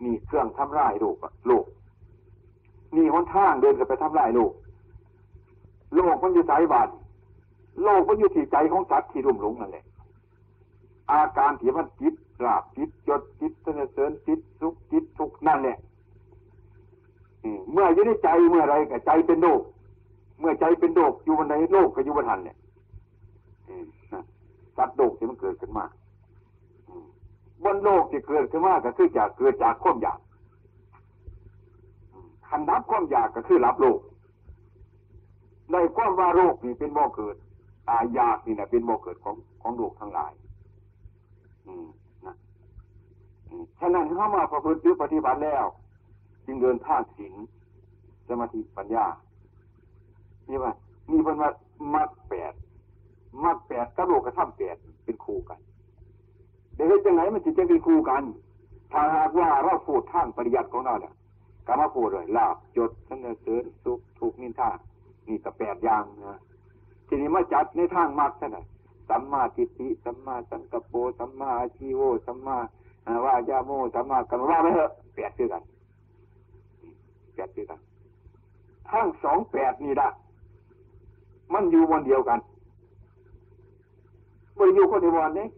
มีเครื่องทำลายโลกโลกมีหนทางเดินกันไปทำลายโลกโลกมันอยู่สายบาดโลกมันอยู่ที่ใจของสัตว์ที่รุ่มหลงนั่นแหละอาการที่มันจิตลาภจิตยศจิตสรรเสริญจิตสุขจิตทุกข์นั่นแหละเมื่ออยู่ในใจเมื่อไรก็ใจเป็นโลกเมื่อใจเป็นโลกอยู่บนไหนโลกก็อยู่บนหันเนี่ยสัตว์โลกที่มันเกิดขึ้นมาบนโลกที่เกิดขึ้นมาก็คือจากเกิดจากความอยากขันรับความอยากก็คือรับโลกในความว่าโรคนี่เป็นบ่อเกิดอายากนี่นะเป็นบ่อเกิดของของโรคทั้งหลายอืมนะฉะนั้นเข้ามาประพฤติปฏิบัติแล้วจึงเดินทางศีลสมาธิปัญญานี่ว่ามีเพิ่นว่ามรรคแปดมรรคแปดกับโลกธรรมแปดเป็นคู่กันเดี๋ยวจะไหนมันจะจะเป็นคู่กันถ้าหากว่าเราพูดทางปริยัติของเราเนี่ยกรรมพูดเลยลาภยศสรรเสริญสุขทุกข์นินทานี่ก็แปดอย่างนะทีนี้มาจัดในทางมรรคเท่านั้นสัมมาทิฏฐิสัมมาสังกัปโปสัมมาอาชีโวสัมมาวายาโมสัมมากัมมันตะไปเถอะแปดด้วยกันแปดด้วยกันทั้งสองแปดนี่ละมันอยู่วันเดียวกันมันอยู่คนเดียวกันนี่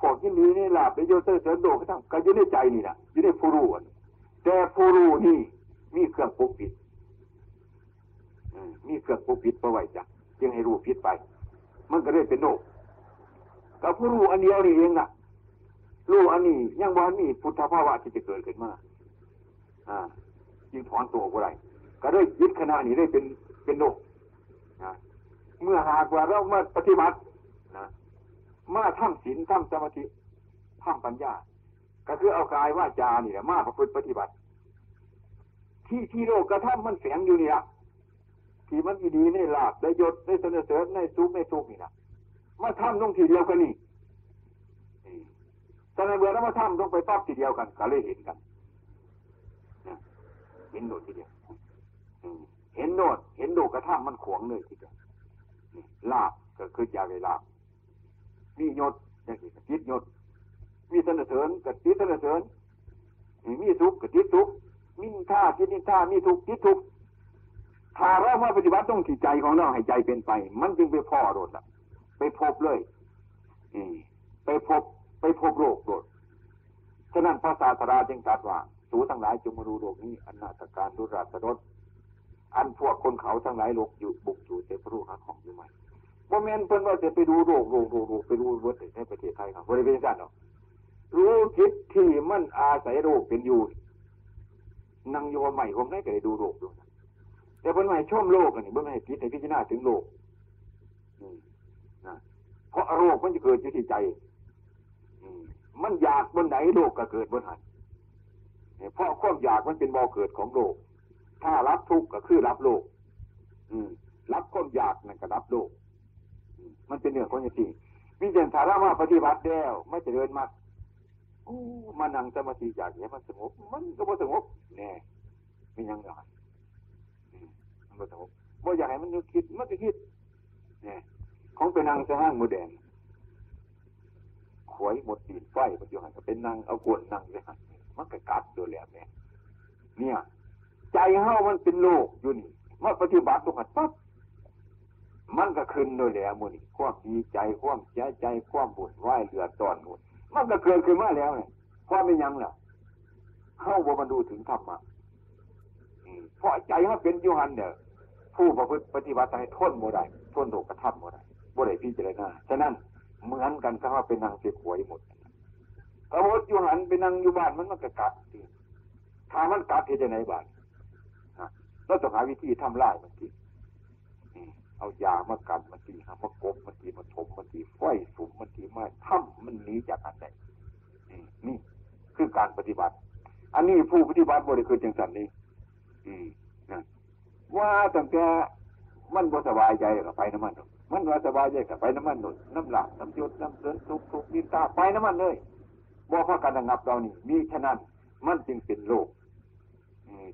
พวกที่นี้นี่ลาภไปโยเซอร์เสือโดก็ทั้งก็อยู่ในใจนี่ละอยู่ในผู้รู้แต่ผู้รู้นี่มีเครื่องปกปิดมีเครื่องผู้ผิดประไว้จักจึงให้รู้ผิดไปมันก็เลยเป็นโลกกับผู้รู้อันเดียวนี่เองนะรู้อันนี้ยังว่านี่พุทธภาวะที่จะเกิดขึ้นมาอ่าจึงถอนตัวก็ได้ก็เลยยึดขณะนี้ได้เป็นเป็นโลกนะเมื่อหากว่าเรามาปฏิบัตินะมาทำศีลทำสมาธิทำปัญญาก็คือเอากายว่าจานี่แหละมาประพฤติปฏิบัติที่ที่โลกกระทำมันแฝงอยู่นี่ละที่มันดีในลาภในยศในสรรเสริญในสุขในทุกข์นี่นะ มาทำต้องทีเดียวกันนี่ตอนนั้นเมื่อเรามาทำต้องไปปั๊บทีเดียวกันก็เลยเห็นกันเห็นโดดทีเดียวเห็นโดดเห็นโดดกระทั่งมันขวงเลยทีเดียวลาบก็คืออยากได้ลาบมียศอย่างที่ติดยศมีสรรเสริญก็ติดสรรเสริญมีทุกข์ก็ติดทุกข์มีนินทาติดนินทามีทุกข์ติดทุกข์ถ้าเรามาปฏิบัติต้องที่ใจของเราให้ใจเป็นไปมันจึงไปพ่อโดดละไปพบเลยไปพบไปพบโลกโดดฉะนั้นพระศาสดาจึงตรัสว่าสูทั้งหลายจงมาดูโลกนี้อันนาสการดุราสรดอันพวกคนเขาทั้งหลายโลกอยู่บุกอยู่เตะพรูหาของอยู่ใหม่โมเมนต์เพิ่นว่าจะไปดูโลกโลกโลกโลกไปดูวัดในประเทศไทยครับบริเวณนั้นเนาะรู้จิตที่มันอาศัยโลกเป็นอยู่นั่งโยมใหม่ผมได้ก็ได้ดูโลกด้วยแต่เพิ่นว่าชมโลกอันนี้เพิ่นให้จิตให้พิจารณาถึงโลกนะเพราะโลกมันจะเกิดอยู่ที่ใจมันอยากบนไหนโลกก็เกิดบนนั้นเพราะความอยากมันเป็นบ่อเกิดของโลกถ้ารับทุกข์ก็คือรับโลกรับความอยากนั่นก็รับโลกมันเป็นเรื่องของจริงมีเจตนาว่าปฏิบัติแล้วไม่เจริญมากกู้มานั่งสมาธิอยากให้มันสงบมันก็บ่สงบแน่มีอย่างไรมันบ่สงบบ่อยากให้มันนึกคิดมันก็คิดแน่ของเป็นนางสะห้างหมูแดงขวยหมดตีนไฟปัจจุบันก็เป็นนางเอากวนนางเลยฮะมันก็กัดโดยแล้วแม่เนี่ยใจเฮามันเป็นโลกอยู่นี่มาปฏิบัติตรงนั้นปั๊บมันก็ขึ้นโดยแล้วหมดนี่ความดีใจความเสียใจความบุญไหวเหลือตอนหมดมันก็เกิดขึ้นมาแล้วเนี่ยความไม่ยั้งล่ะเฮาบ่มาดูถึงธรรมะเพราะใจเฮาเป็นอยู่หันเด้อผู้ประพฤติปฏิบัติให้ทนบ่ได้ทนโลกกระทำบ่ได้บ่ได้พิจารณาฉะนั้นเหมือนกันก็ว่าเป็นนางเสียหวยหมดกระโดดอยู่หันเป็นนางอยู่บ้านมันมันก็กัดทีถ้ามันกัดที่จะไหนบ้านเราต้องหาวิธีทำลายมันทีเอายามากัดมันทีหามากบมันทีมาถมมันทีไฟสุมมันทีมาทำมันหนีจากอันใดนี่คือการปฏิบัติอันนี้ผู้ปฏิบัติบริคือจังสันนี้ว่าตั้งแต่มันบ่สบายใจกับไฟน้ำมันมันว่าสบายใจกับไฟน้ำมันหนุนน้ำหลักน้ำยศน้ำเสือนทุกทุกนิตาไฟน้ำมันเลยบ่พากันระงับเรานี่มีฉะนั้นมันจึงเป็นโรค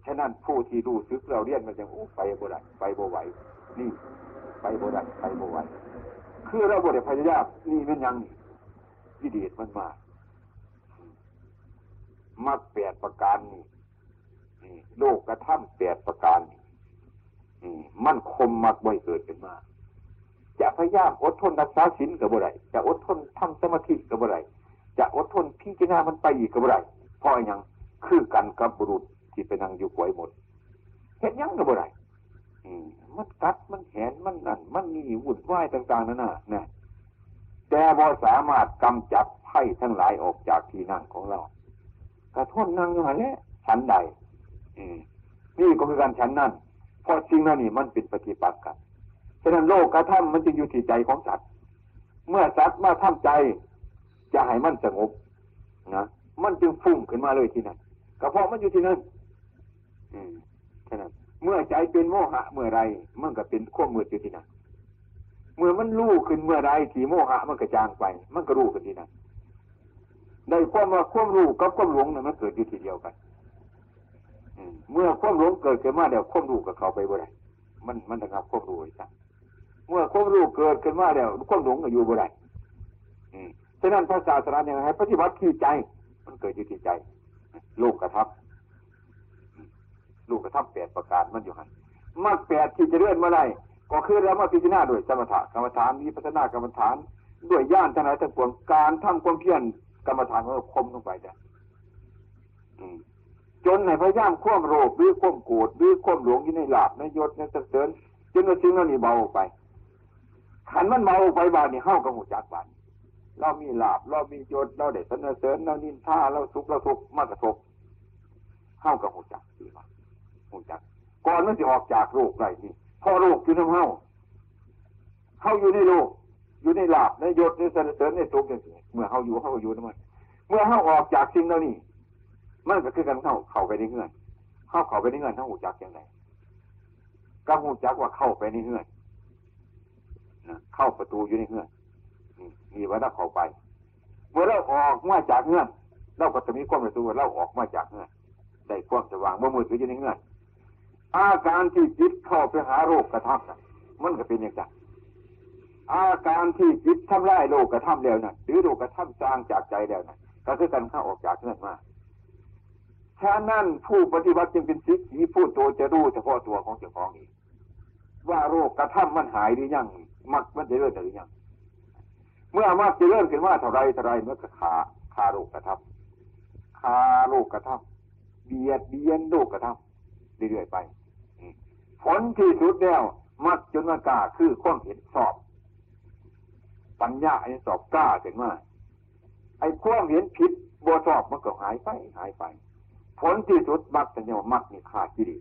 ฉะนั้นผู้ที่ดูซึกเราเรียนมันจะโอ้ไฟบ่ได้ไฟบ่ไหวนี่ไฟบ่ได้ไฟบ่ไหวคือเราบ่ได้พยายามนี่มันยังนี่ดีดมันมากมรรคแปดประการนี่โลกกระทำแปดประการนี่มันคมมรรคบ่เกิดขึ้นมาจะพยายามอดทนรักษาศีลก็บ่ได้จะอดทนทำสมาธิก็บ่ได้จะอดทนพิจารณามันไปอีกก็บ่ได้เพราะยังคือกันกับบุรุษที่เป็นนางอยู่ป่วยหมดเห็นยังก็บ่ได้มันกัดมันแหนมันนั่นมันมีวุ่นวายต่างๆนั่นน่ะนะแต่บ่สามารถกำจัดไผ่ทั้งหลายออกจากที่นั่งของเรากระทนนั่งอยู่หั่นแหละฉันใดนี่ก็คือการฉันนั่นเพราะสิ่งเหล่านี้มันเป็นปฏิปักษ์กันฉะนั้นโลกกระทำมันจึงอยู่ที่ใจของสัตว์เมื่อสัตว์มาทำใจจะให้มันสงบนะมันจึงฟุ้งขึ้นมาเลยที่นั่นก็เพราะมันอยู่ที่นั่นแค่นั้นเมื่อใจเป็นโมหะเมื่อไรมันก็เป็นข้อมืดอยู่ที่นั่นเมื่อมันรู้ขึ้นเมื่อไรที่โมหะมันกระจางไปมันก็รู้ขึ้นที่นั่นในความว่าความรู้กับความหลงเนี่ยมันเกิดอยู่ทีเดียวกันเมื่อความหลงเกิดขึ้นมาเดี๋ยวความรู้กับเขาไปบ่ได้มันมันจะกับความรู้อีกจ้ะเมื่อความรู้เกิดขึ้นมาเดี๋ยวความหลงก็อยู่บ่ได้ฉะนั้นพระศาสนาเนี่ยให้ปฏิบัติที่ใจมันเกิดอยู่ที่ใจโลกกระทำโลกกระทำแปดประการมันอยู่หันมากแปดที่จะเลื่อนมาได้ก็คือเรามาพิจารณาด้วยสมถะกรรมฐานวิปัสสนากรรมฐานด้วยญาณทั้งหลายทั้งปวงการทำความเพียรกรรมฐานเราคมลงไปจ้ะจนในพยายามควบโรคหรือควบโกรธหรือควบหลงอยู่ในลาภในยศในสรรเสริญจนว่าสิ่งเหล่านี้เบาไปขันมันเบาไปบาดนี่เฮาก็หูจักบาดเรามีลาภเรามียศเราได้สรรเสริญเรานินทาเราทุกข์เราทุกข์มากกระทบเฮาก็หูจักดีว่าหูจักก่อนมันสิออกจากโลกได้นี่พอโลกอยู่นำเฮาเฮาอยู่ในโลกอยู่ในลาภในยศในสรรเสริญในทุกข์จังซี่เมื่อเฮาอยู่เฮาก็อยู่นำมันเมื่อเฮาออกจากสิ่งเหล่านี้มันก็คือกันเข้าเข้าไปในเงื่อนเข้าเข้าไปในเงื่อนเฮาหูจักจังได๋ก็หูจักว่าเข้าไปในเงื่อนนะเข้าประตูอยู่ในเงื่อน มีว่าเราเข้าไปเมื่อเราออกมาจากเงื่อนเราก็จะมีความรู้สึกว่าเราออกมาจากเงื่อนได้ความสว่างเมื่อมือถืออยู่ในเงื่อนอาการที่จิตเข้าไปหาโลกกระทำน่ะมันก็เป็นอย่างนั้นอาการที่จิตทำลายโลกกระทำแล้วน่ะหรือโลกกระทำจางจากใจแล้วน่ะก็คือการเข้าออกจากเงื่อนมาฉะนั้นผู้ปฏิบัติจึงเป็นสิกขีผู้ตัวจะรู้เฉพาะตัวของเจ้าของเองว่าโรคกระทำมันหายหรือยังมักมันจะเลื่อนหรือยังเมื่อมักจะเลื่อนขึ้นว่าเท่าไรเท่าไรเมื่อขาขาโรคกระทำขาโรคกระทำเบียดเบียนโรคกระทำเรื่อยๆไปผลที่สุดแล้วมักจนกล้าคือความเห็นสอบปัญญาไอ้สอบกล้าเห็นว่าไอ้ความเห็นผิดบวชสอบมันก็หายไปหายไปผลที่สุดมักจะเนี่ยมักนี่ขาดกิเลส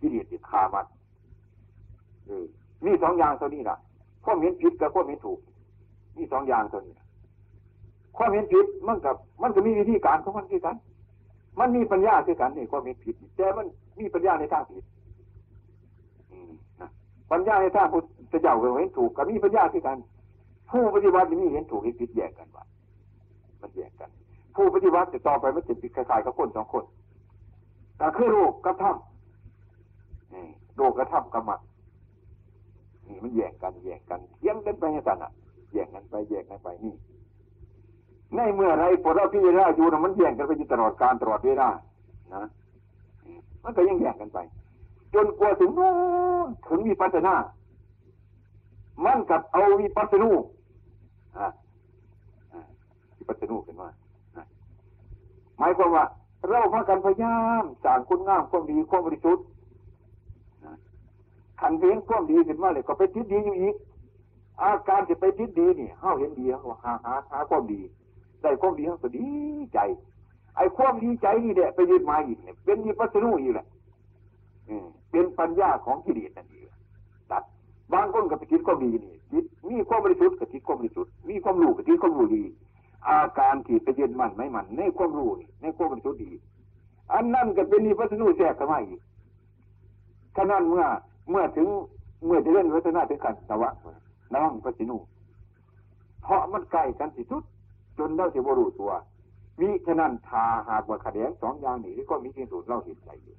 กิเลสติดขามักนี่สองอย่างตัวนี้นะข้อเห็นผิดกับข้อเห็นถูกนี่สองอย่างตัวนี้ข้อเห็นผิดมันกับมันก็มีวิธีการของมันคือกันมันมีปัญญาคือกันนี่ข้อเห็นผิดแต่มันมีปัญญาในทางผิดปัญญาในทางพุทธเจ้าก็เห็นถูกกับมีปัญญาคือกันผู้ปฏิบัติมีเห็นถูกเห็นผิดแยกกันว่ามันแยกกันผู้ปฏิบัติจะต่อไปมันจะคล้ายๆกับคนสองคนแต่คือโลกกับธรรมโลกกับธรรมกับมรรคมันแย่งกันแย่งกันเยี่ยงกันไปอย่างนั้นแย่งกันไปแย่งกันไปนี่ในเมื่อไรพอเราพิจารณาอยู่นะมันแย่งกันไปตลอดการตลอดเวลานะมันก็ยังแย่งกันไปจนกว่าถึงถึงวิปัสสนามันกับเอาวิปัสสนูอ่ะวิปัสสนูเป็นว่าหมายความว่าเราพากันพยายามสร้างคุณงามความดีความบริสุทธิ์ขันเพียงความดีขึ้นมาเลยก็ไปทิศดีอยู่อีกอาการจะไปทิศดีนี่เข้าเห็นดีเขาหาหาหาความดีได้ความดีเขาก็ดีใจไอ้ความดีใจนี่แหละไปยึดมาอีกเนี่ยเป็นวิปัสสนูอีกแหละเป็นปัญญาของกิเลสนั่นเองตัดบางคนกับจิตความดีนี่จิตมีความบริสุทธิ์กับจิตความบริสุทธิ์มีความรู้กับจิตความรู้ดีอาการที่ไปยึดมันไม่มันในความรู้ในความบริสุทธิ์ดีอันนั้นก็เป็นวิปัสสนูแทรกเข้ามาอีกฉะนั้นเมื่อเมื่อถึงเมื่อจะเล่นวัฒนาถึงกันนวะนวังปัสสินูเพราะมันใกล้กันที่สุดจนเราจะบ่รู้ตัวมิฉะนั้นทาหากว่าขัดแย้งสองอย่างนี้ก็มีที่สุดเราเห็นใจอยู่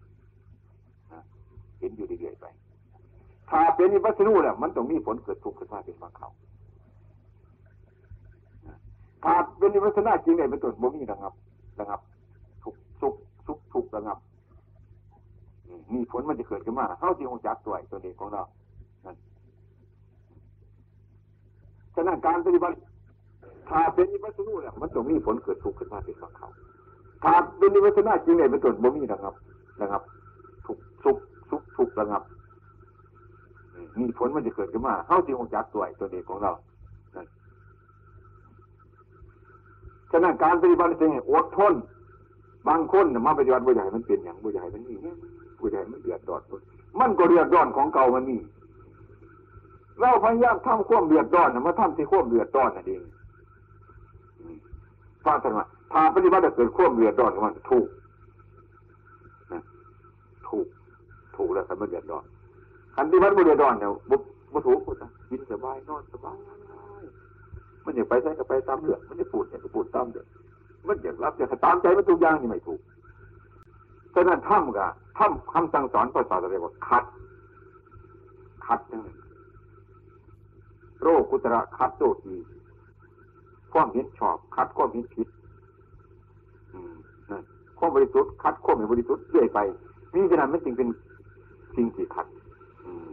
เห็นอยู่เรื่อยๆไปถ้าเป็นปัสสินูเนี่ยมันต้องมีผลเกิดทุกข์ขึ้นมาเป็นบางคราวถ้าเป็นวัฒนาจริงเนี่ยมันต้องบ่มีระงับระงับทุกทุกทุกทุกระงับมีผลมันจะเกิดขึ้นมาเข้าที่องค์จักรตัวตัวเองของเราฉะนั้นการปฏิบัติถ้าเป็นนิพพานุเนี่ยมันต้องมีผลเกิดทุกข์ขึ้นมาเป็นบางคราวถ้าเป็นนิพพานะจริงเนี่ยมันเกิดบ่มีนะครับนะครับทุกทุกทุกทุกนะครับมีผลมันจะเกิดขึ้นมาเข้าที่องค์จักรตัวตัวเองของเราฉะนั้นการปฏิบัติจริงอดทนบางคนมาปฏิบัติบ่อยให้มันเป็นอย่างบ่อยให้มันนี่ผู้ใดมันเดือดร้อนมันก็เดือดร้อนของเก่ามันนี่เราพยายามทำความเดือดร้อนมาทำที่ความเดือดร้อนนั่นเองฟังกันว่าถ้าปฏิบัติเกิดความเดือดร้อนมันถูกนะถูกถูกแล้วมันเดือดร้อนอันที่มันไม่เดือดร้อนเนี่ยบุบบุบถูกบุบกินสบายนอนสบายมันอยากไปใช้ก็ไปตามเดือดมันจะปวดอยากจะปวดตามเดือดมันอยากรับอยากตามใจมันทุกอย่างนี่ไม่ถูกฉะนั้นถ้ำก็ถ้ำคำสั่งสอนภาษาอะไรว่าขัดขัดนั่นโรกุตระขัดโตกีความเห็นชอบขัดความเห็นผิดความบริสุทธิ์ขัดความไม่บริสุทธิ์เรื่อยไปนี่ฉะนั้นมันจึงเป็นสิ่งที่ขัด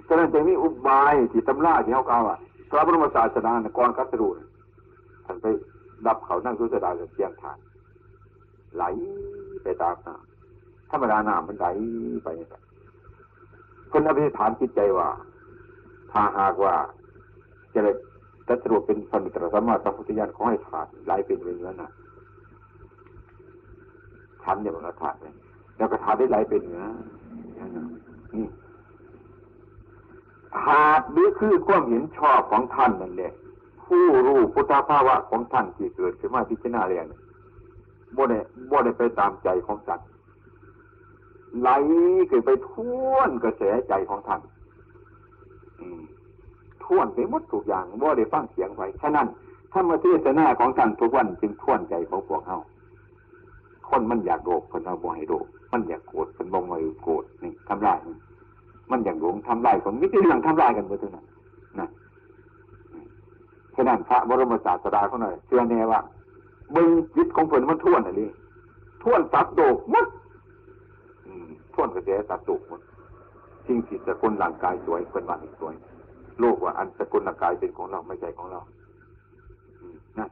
ฉะนั้นจึงมีอุบายที่ตำราที่เขากล่าวว่าพระบรมศาสดาก่อนกัสรูท่านไปดับเขานั่งสุสดาเสียงฐานไหลไปตามน้ำธรรมดาหน้ามันไหลไปคนอภิษฐานคิดใจว่าถ้าหากว่าจะได้ตัดสรุปเป็นพระมิตรสมมาสัมพุทธญาณขอให้ขาดไหลเป็นเป็นเนื้อน่ะฉันเนี่ยมันก็ขาดเลยแล้วก็ขาดได้ไหลเป็นเนื้อนี่ขาดหรือคือความเห็นชอบของท่านนั่นแหละผู้รู้พุทธภาวะของท่านที่เกิดขึ้นมาพิจารณาเรียนบ่ได้บ่ได้ไปตามใจของสัตว์ไหลเกิดไปท่วนกระแสใจของท่านท ควรไปหมดทุกอย่างบ่ได้ฟังเสียงไว้ฉะนั้นธรรมเทศนาของท่านทุกวันจึงท่วนใจของพวกเฮาคนมันอยากโลภคนเราบ่ให้โลภมันอยากโกรธคนบ่ให้โกรธนี่ทำลายมันอยากหลงทำลายคนมิตรเรื่องทำลายกันหมดทั้งนั้นนะฉะนั้นพระบรมศาสดาเขาหน่อยเชื่อแน่ว่าเบิ่งจิตของเพิ่นมันท่วนอะไรท่วนสับโดกหมดท่วนกระแสสับโดกหมดสิ่งที่สกุลร่างกายสวยเป็นวันอีกสวยโลกว่าอันสกุลร่างกายเป็นของเราไม่ใช่ของเรานั่น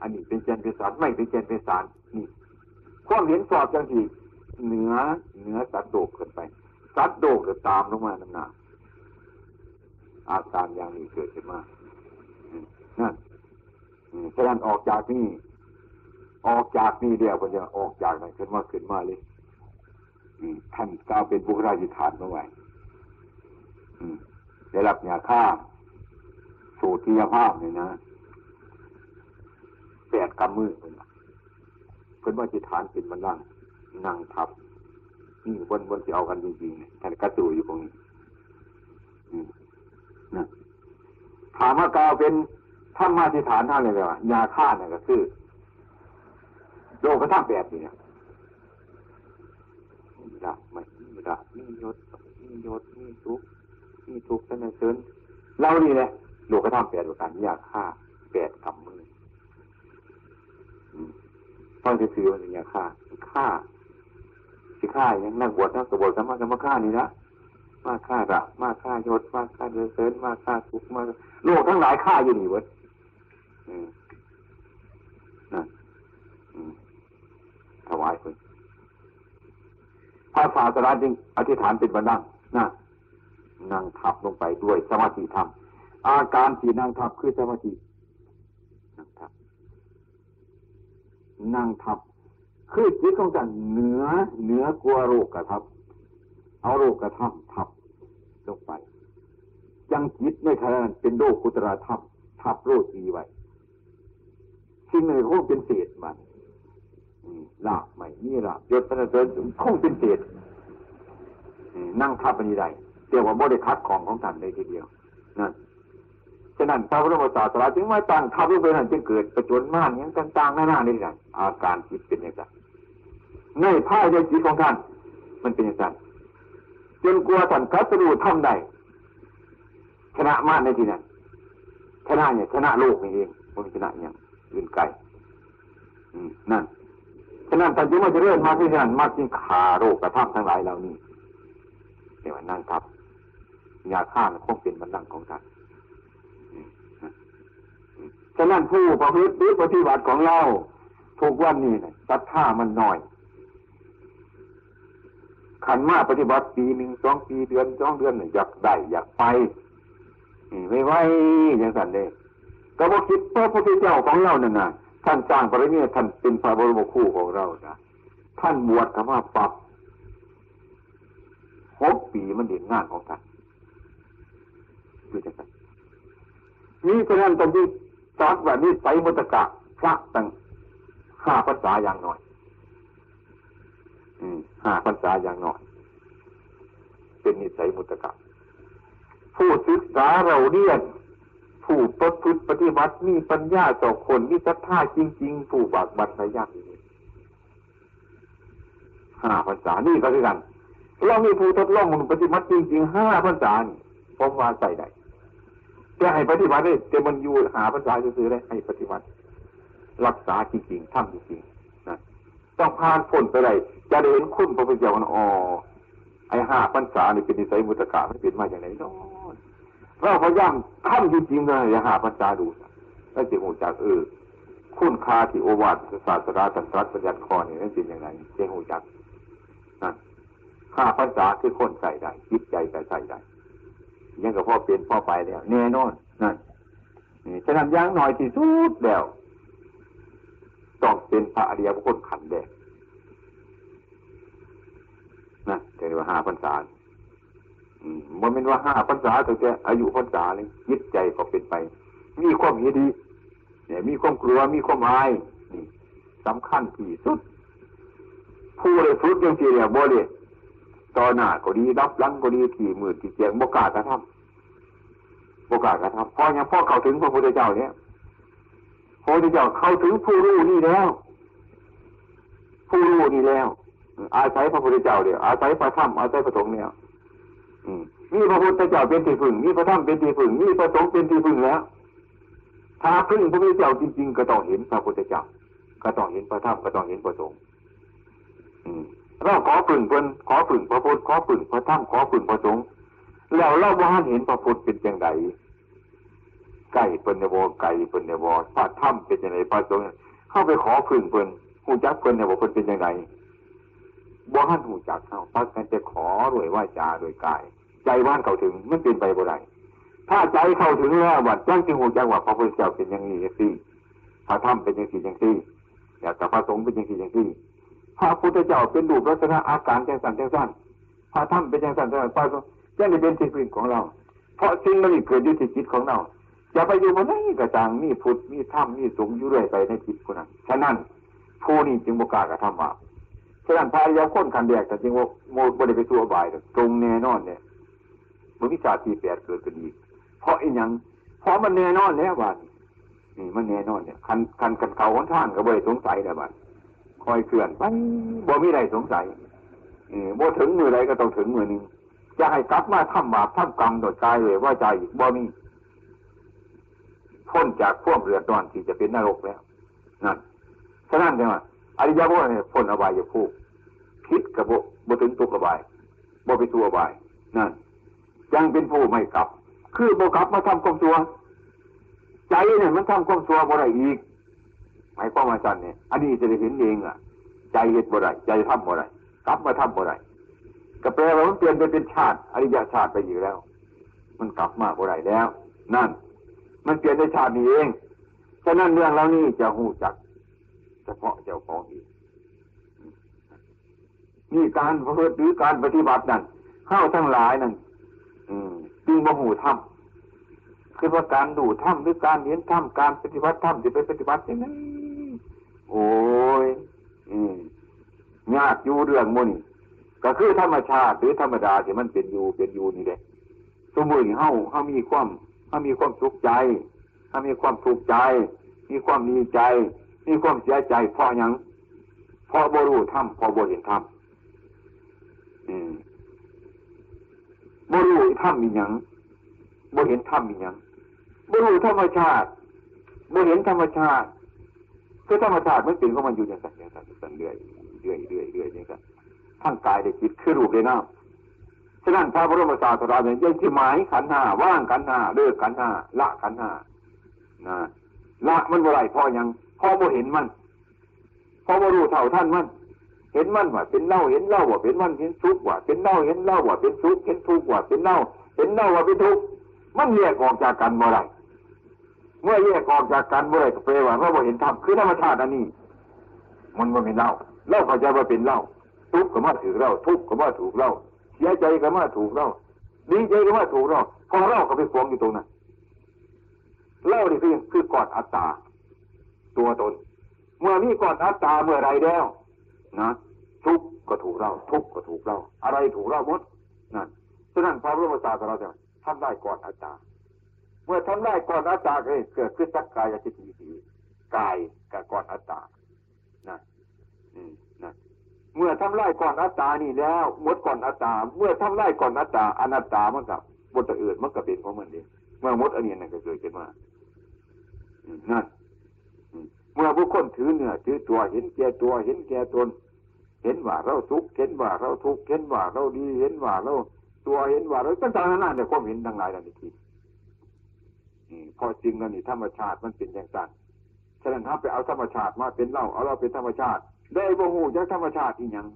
อันนี้เป็นเจนเป็นสารไม่เป็นเจนเป็นสารนี่ความเห็นสอบจังที่เหนือเหนือสัตว์โดกเกินไปสัตว์โดกจะตามลงมาน้ำหนาอาการอย่างนี้เกิดขึ้นมานั่นฉะนั้นออกจากนี่ออกจากนี่เดียวคนจะออกจากไหนขึ้นมาขึ้นมาเลยท่านกล่าวเป็นบุคลาธิฐานเมื่อไหร่ได้รับยาฆ่าสูตรที่ยาภาพเนี่ยนะแปดกำมือเพิ่นเพิ่นว่าจิตฐานเป็นมันร่างนั่งทับนี่วนวนจะเอากันจริงๆท่านกระตู่อยู่ตรงนี้นะถามว่ากล่าวเป็นธรรมาธิฐานท่านเลยว่ายาฆ่าเนี่ยก็คือโลกธาตุแปดนี่นะมีรักไม่มีรักมียศมียศมีทุกข์มีทุกข์เสนอเสริญเรานี่แหละโลกธาตุแปดประการยาฆ่าแปดกำมือต้องจะซื้อมันยาฆ่าฆ่าสิฆ่าอย่างนั่งบวชนั่งกบฏสามารถจะมาฆ่านี่นะมาฆ่ารักมาฆ่ายศมาฆ่าเสนอเสริญมาฆ่าทุกข์มาโลกทั้งหลายฆ่าอยู่นี่เว้ยนั่นถวายคนพระศาสดาจึงอธิษฐานเป็นบรรดังนะนั่งทับลงไปด้วยสมาธิธรรมอาการที่นั่งทับคือสมาธินั่งทับนั่งทับคือจิตของท่านเหนือเหนือกว่าโลกทับเอาโลกทับทับลงไปยังจิตไม่ขนาดเป็นโลกุตระทับทับโลกีไว้สิ่งหนึ่งคงเป็นเศษมันลาบใหม่นี่ลาบยศพนันเดินคงเป็นเศษนั่งทับอันนี้ได้เรียกว่าบริคัดของของท่านเลยทีเดียวนั่นฉะนั้นพระบรมศาสดาจึงว่าตั้งทับลงไปนั่นจึงเกิดประจนม่านอย่างต่างๆหน้าๆนี่นั่นอาการจิตเป็นอย่างไรในภายในจิตของท่านมันเป็นอย่างไรจนกลัวท่านกัสรูทำได้ชนะม่านในที่นั้นชนะเนี่ยชนะโลกนี่เองมันชนะอย่างอื่นไกลนั่นฉะนั้นท่านจึงว่าจะเริ่มมากที่นั่นมากที่ขาโรคกระทำทั้งหลายเหล่านี้เดี๋ยวนั่งทับยาฆ่าคงเป็นบรรลังของท่านฉะนั้นผู้ประพฤติปฏิบัติของเราทุกวันนี้นะศรัทธามันน้อยขันมาปฏิบัติปีหนึ่งสองปีเดือนสองเดือนอยากได้อยากไปไม่ไหวอย่างนั้นเลยก็บอกคิดว่าพระพุทธเจ้าของเราเนี่ยนะท่านสร้างปริเนี่ยท่านเป็นพระบรมครูของเรานะท่านบวชธรรมะปรับหกปีมันเด่นงานของท่านคือจังไรนี่ฉะนั้นตอนที่สอนว่านิสัยมุตตะพระตั้งห้าพรรษาอย่างน้อยห้าพรรษาอย่างน้อยเป็นนิสัยมุตตะผู้ศึกษาเราเรียนผู้ประพฤติปฏิบัติมีปัญญาต่อคนมีศรัทธาจริงๆผู้บากบั่นพยายามห้าพรรษานี่ก็คือกันเรามีผู้ทดลองปฏิบัติจริงๆห้าพรรษานี่ผมว่าใส่ได้จะให้ปฏิบัติได้แต่มันอยู่หาพรรษาซื้อๆได้ให้ปฏิบัติรักษาจริงๆทำจริงๆนะต้องผ่านพ้นไปได้จะได้เห็นคุณพระพุทธเจ้าว่าอ๋อไอ้ห้าพรรษานี่เป็นนิสัยมุตตะมันเป็นมาอย่างไรเนาะเราพยายามทำจริงๆนะอย่าหาปัญญาดูแล้วจึงหูจากเออคุณค่าที่โอวาทศาสดาสันตรัสปัญญาคอนี่นั่นเป็นอย่างไรจึงหูจากนะข้าปัญญาคือคนใส่ได้คิดใจใส่ใส่ได้ยังกับพ่อเป็นพ่อไปแล้วแน่นอนนั่นนี่ฉะนั้นย่างหน่อยที่สุดแล้วต้องเป็นพระอริยบุคคลขันธ์แดงนะเรียกว่าหาปัญญามันเป็นว่าห้าพรรษาแต่แกอายุพรรษาเลยยึดใจก็เป็นไปมีความเห็นดีเนี่ยมีความกลัวมีความอายนี่สำคัญที่สุดผู้เลยฝึกยังเจียบ่เลยต่อหน้าก็ดีรับหลังก็ดีที่มือที่เจียงบ่กล้ากระทำ บ่กล้ากันครับเพราะยังพ่อเข้าถึงพระพุทธเจ้าเนี่ยพระพุทธเจ้าเข้าถึงผู้รู้นี่แล้วผู้รู้นี่แล้วอาศัยพระพุทธเจ้าเนี่ยอาศัยพระธรรมอาศัยพระสงฆ์เนี่ยนี่พระพุทธเจ้าเป็นที่พึ่งนี่พระธรรมเป็นที่พึ่งนี่พระสงฆ์เป็นที่พึ่งแล้วถ้าพึ่งพระพุทธเจ้าจริงๆก็ต้องเห็นพระพุทธเจ้าก็ต้องเห็นพระธรรมก็ต้องเห็นพระสงฆ์เราขอพึ่งเพิ่นขอพึ่งพระพุทธขอพึ่งพระธรรมขอพึ่งพระสงฆ์แล้วเราว่าเห็นพระพุทธเป็นจังไดไก่เพิ่นในบ่ไก่เพิ่นในบ่พระธรรมเป็นจังไดพระสงฆ์เข้าไปขอพึ่งเพิ่นฮู้จักเพิ่นเนี่ยว่าเพิ่นเป็นจังไดบ่ฮั่นฮู้จักเฮาปักกันแต่ขอด้วยวาจาด้วยกายใจว่านเข้าถึงมันเป็นไปบ่ได้ถ้าใจเข้าถึงแล้วว่าจังสิฮู้จักว่าพระพุทธเจ้าเป็นอย่างนี้จังซี่พระธรรมเป็นอย่างนี้จังซี่แล้วก็พระสงฆ์เป็นอย่างนี้จังซี่พระพุทธเจ้าเป็นรูปลักษณะอาการจังซั่นจังซั่นพระธรรมเป็นจังซั่นจังซั่นพระสงฆ์จังได้เป็นที่พึ่งของเราเพราะสิ่งเหล่านี้เกิดอยู่ที่จิตของเราจะไปอยู่บ่ได้ก็ต่างมีพุทธมีธรรมมีสงฆ์อยู่เรื่อยไปในจิตผู้นั้นฉะนั้นผู้นี้จึงบ่กล้ากระทำบาปฉะนั้นพระอริยคนขันธ์แรกก็จึงว่าบ่ได้ไปสู่อบายดอกตรงแน่นอนเนี่ยบุญวิชาที่แปดเกิดขึ้นอีกเพราะอีหยังเพราะมันแน่นอนแล้วบัดนี่มันแน่นอนเนี่ยคันคันกันเขาหนทางก็บ่ได้สงสัยแล้วบัดคอยเคลื่อนไปบ่มีใดสงสัยเออบ่ถึงมื้อใดก็ต้องถึงมื้อนึงจะให้กลับมาทำบาปทำกรรมโดยกายเลยว่าใจอีกบ่มีพ้นจากพวกเรือดอนที่จะเป็นนรกแล้วนั่นฉะนั้นใช่ไหมอริยบุคคลเนี่ยพ้นอบายภูมิพิษกับบ่ถึงตกอบายบ่ไปสู่อบายนั่นยังเป็นผู้ไม่กลับคือบ่กลับมาทำความชั่วใจเนี่ยมันทำความชั่วบ่ได้อีกหมายความว่าจันเนี่ยอันนี้จะได้เห็นเองอ่ะใจเห็นบ่ได้ใจทำบ่ได้กลับมาทำบ่ได้ก็แปลว่ามันเปลี่ยนไปเป็นชาติอริยชาติไปอยู่แล้วมันกลับมาบ่ได้แล้วนั่นมันเปลี่ยนในชาตินี้เองฉะนั้นเรื่องเหล่านี้จะฮู้จักเฉพาะเจ้าของเองนี่การประพฤติหรือการปฏิบัตินั่นเฮาทั้งหลายนั่นจึงบ่ฮู้ธรรมคือว่าการดูธรรมหรือการเห็นธรรมการปฏิบัติธรรมสิไปปฏิบัติจังได๋โอ้ยอือยากอยู่เรื่องมื้อนี้ก็คือธรรมชาติหรือธรรมดาที่มันเป็นอยู่เป็นอยู่นี่แหละสมมุติเฮาเฮามีความเฮามีความสุขใจเฮามีความทุกข์ใจมีความดีใจมีความเสียใจเพราะหยังเพราะบ่รู้ธรรมเพราะบ่เห็นธรรมอืมบ่รู้ธรรมอีหยังบ่เห็นธรรมอีหยังบ่รู้ธรรมชาติบ่เห็นธรรมชาติคือธรรมชาติมันเป็นของมันอยู่จังซั่นจังซั่นเรื่อยเรื่อยเรื่อยเรื่อยจังซั่นทั้งกายและจิตคือรูปและนามฉะนั้นพระบรมศาสดาเนี่ยยังที่หมายขันธ์ห้าว่างขันธ์ห้าเลิกขันธ์ห้าละขันธ์ห้านะละมันบ่ได้พอหยังพอบ่เห็นมันพอบ่รู้เท่าทันมันเห็นมันว่าเป็นเล่าเห็นเล่าว่าเป็นมันเห็นทุกข์ว่าเป็นเล่าเห็นเล่าว่าเป็นทุกข์เห็นทุกข์ว่าเป็นเล่าเห็นเล่าว่าเป็นทุกข์มันแยกออกจากกันบ่ได้เมื่อแยกออกจากกันบ่ได้ก็แปลว่าเราบ่เห็นธรรมคือธรรมชาติอันนี้มันบ่เป็นเล่าเล่าเข้าใจว่าเป็นเล่าทุกข์ก็มาถือเราทุกข์ก็มาถูกเราเสียใจก็มาถูกเราดีใจก็มาถูกเราพอเราก็ไปขวงอยู่ตรงนั้นเล่านี่คือคือกอดอัตตาตัวตนเมื่อมีกอดอัตตาเมื่อไรแล้วนะทุกข์ก็ถูกเราทุกข์ก็ถูกเราอะไรถูกเราหมดนั่นฉะนั้นพระพุทธศาสนาเนี่ยทำได้กอดอัตตาเมื่อทำได้กอดอัตตาก็เกิดขึ้นสักกายจิตวิถีกายกับกอดอัตตานั่นอืมนั่นเมื่อทำลายก่อนอัตตานี่แล้วหมดก่อนอัตตาเมื่อทำลายก่อนอัตตาอนัตตามันกับบทอื่นมันก็เป็นของมันเองเมื่อหมดอันนี้นั่นก็เกิดขึ้นมานั่นเมื่อบุคคลถือเนื้อถือตัวเห็นแก่ตัวเห็นแก่ตนเห็นว่าเราทุกข์เห็นว่าเราทุกข์เห็นว่าเราดีเห็นว่าเราตัวเห็นว่าเราต่างๆนานาเนี่ยความเห็นทั้งหลายเหล่านี้ที่พอจริงแล้วนี่ธรรมชาติมันเป็นอย่างนั้นฉะนั้นถ้าไปเอาธรรมชาติมาเป็นเล่าเอาเราเป็นธรรมชาติได้บ่ฮู้จักธรรมชาติอีหยัง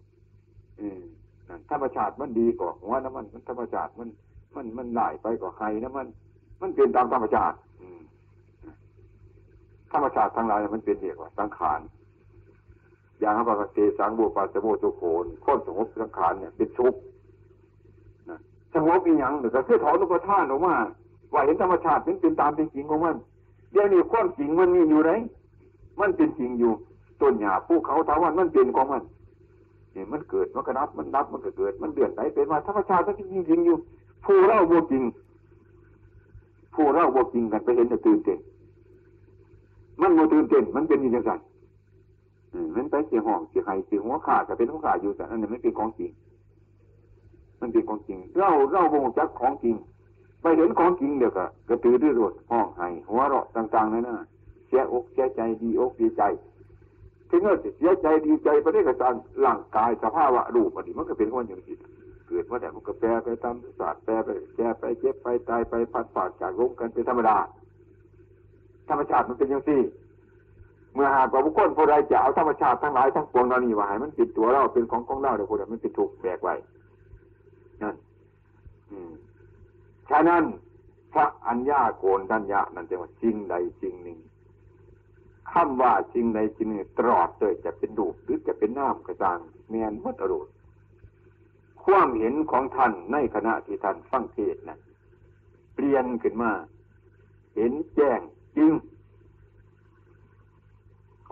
เออนั่นธรรมชาติมันดีกว่าหัวนะมันมันธรรมชาติมันมันมันหลายไปกว่าใครนะมันมันเป็นตามธรรมชาติอืมธรรมชาติทั้งหลายมันเป็นเรียกว่าสังขารอย่างว่าเตสังโบปัสสโมทุกโขนความสงบสังขารเนี่ยเป็นทุกข์นะสงบอีหยังก็คือถอนอุปทานออกมาว่าเห็นธรรมชาติมันเป็นตามเป็นจริงของมันเดี๋ยวนี้ความจริงมันมีอยู่ไหนมันเป็นจริงอยู่ต้นหญ้าภูเขาถาวรมันเป็นของมันนี่มันเกิดมันก็รับมันรับมันก็เกิดมันเดือดไหลเป็นว่าธรรมชาติมันจริงๆอยู่ผู้เราบ่จริงผู้ มู่เล่าบ่กินกันไปเห็นจะตื่นเต้นมันบ่ตื่นเต้นมันเป็นอย่างไรมันไปเสียห้องเสียไข่เสียหัวขาดแต่เป็นหัวขาดอยู่แต่อันนั้นไม่เป็นของจริงมันเป็นของจริงเล่าเล่าบ่จักของจริงไปเห็นของจริงเดี๋ยวก็กระตือรือร้นห้องไห้หัวเราะต่างๆนั่นน่ะเสียอกเสียใจดีอกดีใจถึงเงื่อนเสียใจดีใจไปได้กับการร่างกายสภาพว่ารูปอันนี้มันก็เป็นคนอย่างจิตเกิดว่าแต่มันก็แปรไปตามศาสตร์แปรไปแก่ไปเจ็บไปตายไปพัดฝากจากล้มกันเป็นธรรมดาธรรมชาติมันเป็นอย่างนี้เมื่อหากว่าบุคคลผู้ใดจะเอาธรรมชาติทั้งหลายทั้งปวงเหล่านี้มาให้มันติดตัวเราเป็นของของเราเดี๋ยวคนนั้นมันติดถูกแบกไว้นั่นฉะนั้นพระอัญญาโกณทัญญะนั่นจึงว่าสิ่งใดสิ่งหนึ่งคำว่าสิ่งใดสิ่งหนึ่งตลอดเลยจะเป็นรูปหรือจะเป็นน้ำกระจางแมนวัดอรุณความเห็นของท่านในขณะที่ท่านฟังเทศน์นั้นเปลี่ยนขึ้นมาเห็นแจ้งจริง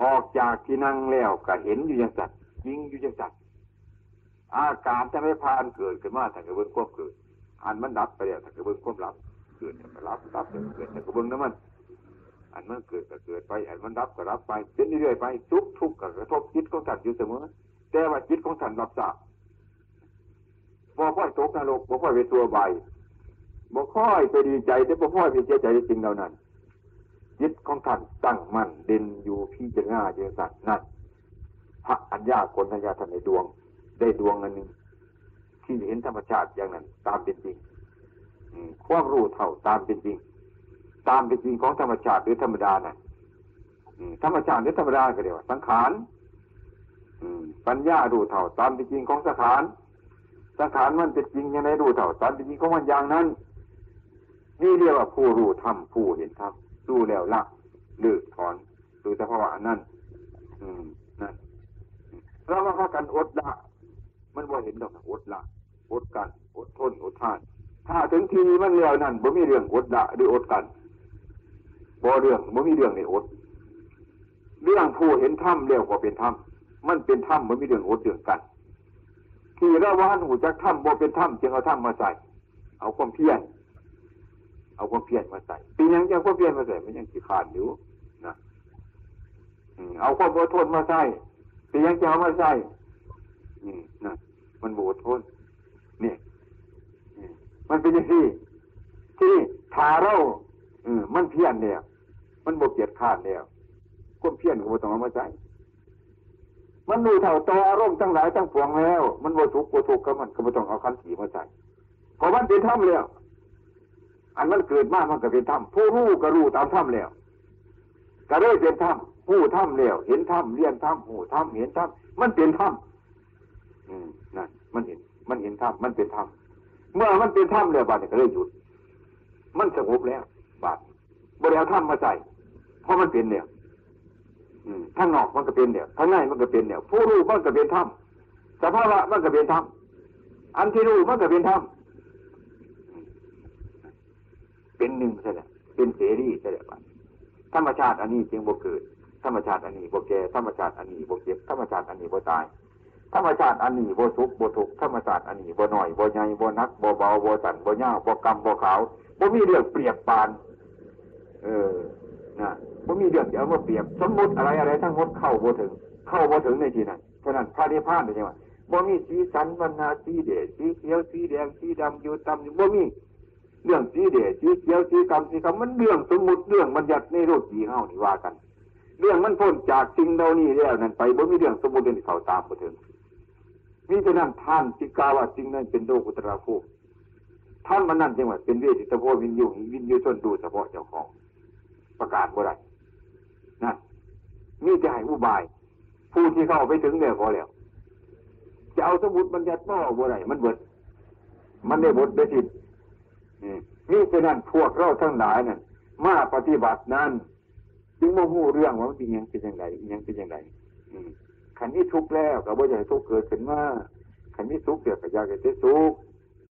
ออกจากที่นั่งแล้วก็เห็นอยู่อย่างสัตว์จริงอยู่อย่างสัตว์อาการจะไม่พานเกิดขึ้นมาแต่ก็เบื้องควบเกิดอันมันดับไปแล้วแต่ก็เบื้องควบรับเกิดแต่ก็รับดับแต่ก็เกิดแต่ก็เบื้องนั้นมันอันมันเกิดก็เกิดไปอันมันดับก็รับไปเป็นเรื่อยไปทุกทุกกระทบจิตของสัตว์อยู่เสมอแต่ว่าจิตของสัตว์รับทราบบ่ค่อยตกนรกบ่ค่อยไปตัวใบบ่ค่อยไปดีใจแต่บ่ค่อยไปเสียใจจริงเหล่านั้นจิตของท่านตั้งมั่นเด่นอยู่พิจารณาเจตสัตว์นั่นพระอัญญาโกณทัญญะท่านในดวงได้ดวงอันหนึ่งที่เห็นธรรมชาติอย่างนั้นตามเป็นจริงความรู้เท่าตามเป็นจริงตามเป็นจริงของธรรมชาติหรือธรรมดาน่ะธรรมชาติหรือธรรมดาก็เรียกว่าสังขารปัญญารู้เท่าตามเป็นจริงของสังขารสังขารมันเป็นจริงยังไงรู้เท่าตามเป็นจริงของมันอย่างนั้นนี่เรียกว่าผู้รู้ธรรมผู้เห็นธรรมรู้แล้วละเลิกถอนดูสภาวะนั่นนั่นเราว่าพากันอดละมันบ่เห็นดอกอดละอดกันอดทนอดทานถ้าถึงทีมันแล้วนั่นบ่มีเรื่องอดละหรืออดกันบ่เรื่องบ่มีเรื่องในอดเรื่องผู้เห็นธรรมแล้วก็เป็นธรรมมันเป็นธรรมบ่มีเรื่องอดเรื่องกันที่เราว่าหูจักธรรมบ่เป็นธรรมจึงเอาธรรมมาใส่เอาความเพียรเอาความเพียรมาใส่ปีนี้ยังความเพียรมาใส่มันยังขี้ขาดอยู่นะเอาความอดทนมาใส่ปีนี้ยังเอามาใส่นะมันอดทนนี่มันเป็นอย่างที่ที่ทาเรามันเพียรเนี่ยมันบ่เกียจขาดเนี่ยความเพียรของมันต้องเอามาใส่มันรู้เท่าต่ออารมณ์ทั้งหลายทั้งปวงแล้วมันบ่ทุกข์บ่ทุกข์กับมันก็บ่ต้องเอาขันธ์มาใส่เพราะมันเป็นธรรมแล้วอันมันเกิดมากมันก็เป็นธรรมผู้รู้ก็รู้ตามธรรมแล้วก็ได้เป็นธรรมผู้ธรรมแล้วเห็นธรรมเรียนธรรมหูธรรมเห็นธรรมมันเป็นธรรมนั่นมันเห็นมันเห็นธรรมมันเป็นธรรมเมื่อมันเป็นธรรมแล้วบาดก็ได้หยุดมันสงบแล้วบาดบ่ได้เอาธรรมมาใส่เพราะมันเป็นเนี่ยข้างนอกมันก็เป็นเนี่ยข้างในมันก็เป็นเนี่ยผู้รู้มันก็เป็นธรรมสภาวะมันก็เป็นธรรมอันที่รู้มันก็เป็นธรรมเป็นหนึ่งใช่ไหมเป็นเสรีใช่ไหมธรรมชาติอันนี้จึงบ่เกิดธรรมชาติอันนี้บ่แก่ธรรมชาติอันนี้บ่เจ็บธรรมชาติอันนี้บ่ตายธรรมชาติอันนี้บ่ทุกข์บ่ทุกข์ธรรมชาติอันนี้บ่หน่อยบ่ใหญ่บ่นักบ่เบาบ่สั่นบ่ยาวบ่กำบ่ขาวบ่มีเรื่องเปรียบปานเออนะบ่มีเรื่องจะเอามาเปรียบสมมติอะไรอะไรทั้งหมดเข้าบ่ถึงเข้าบ่ถึงในที่นั้นฉะนั้นพระนิพพานเป็นยังไงบ่มีสีสันวรรณะสีเดชสีเขียวสีแดงสีดำอยู่ต่ำอยู่บ่มีเรื่องสีเดชสีเขียวสีกรรมสีกรรมมันเรื่องสมมุติเรื่องมันยัดในโลกสีเฮานี่ว่ากันเรื่องมันพ้นจากสิ่งเหล่านี้แล้วนั่นไปบ่มีเรื่องสมมุติเรื่องเข้าตามบ่ถึงมีแต่นั้นท่านสิกล่าวว่าสิ่งนั้นเป็นโลกุตระภูมิท่านมันนั่นจังว่าเป็นเวทิตโพวินยุวินยุชนดูเฉพาะเจ้าของประกาศบ่ได้นั่นมีแต่ให้อุบายผู้ที่เข้าไปถึงเนี่ยพอแล้วจะเอาสมมุติบัญญัติบ่บ่ได้มันเบิดมันได้บทได้สินี่ฉะนั้นพวกเราทั้งหลายนั่นมาปฏิบัตินั้นจึงโมโหเรื่องว่ามันเป็นยังเป็นอย่างไรยังเป็นอย่างไรขันนี้ทุกข์แล้วก็บ่อยากให้ทุกข์เกิดขึ้นมาขันนี้ทุกข์เกิดก็อยากให้ทุกข์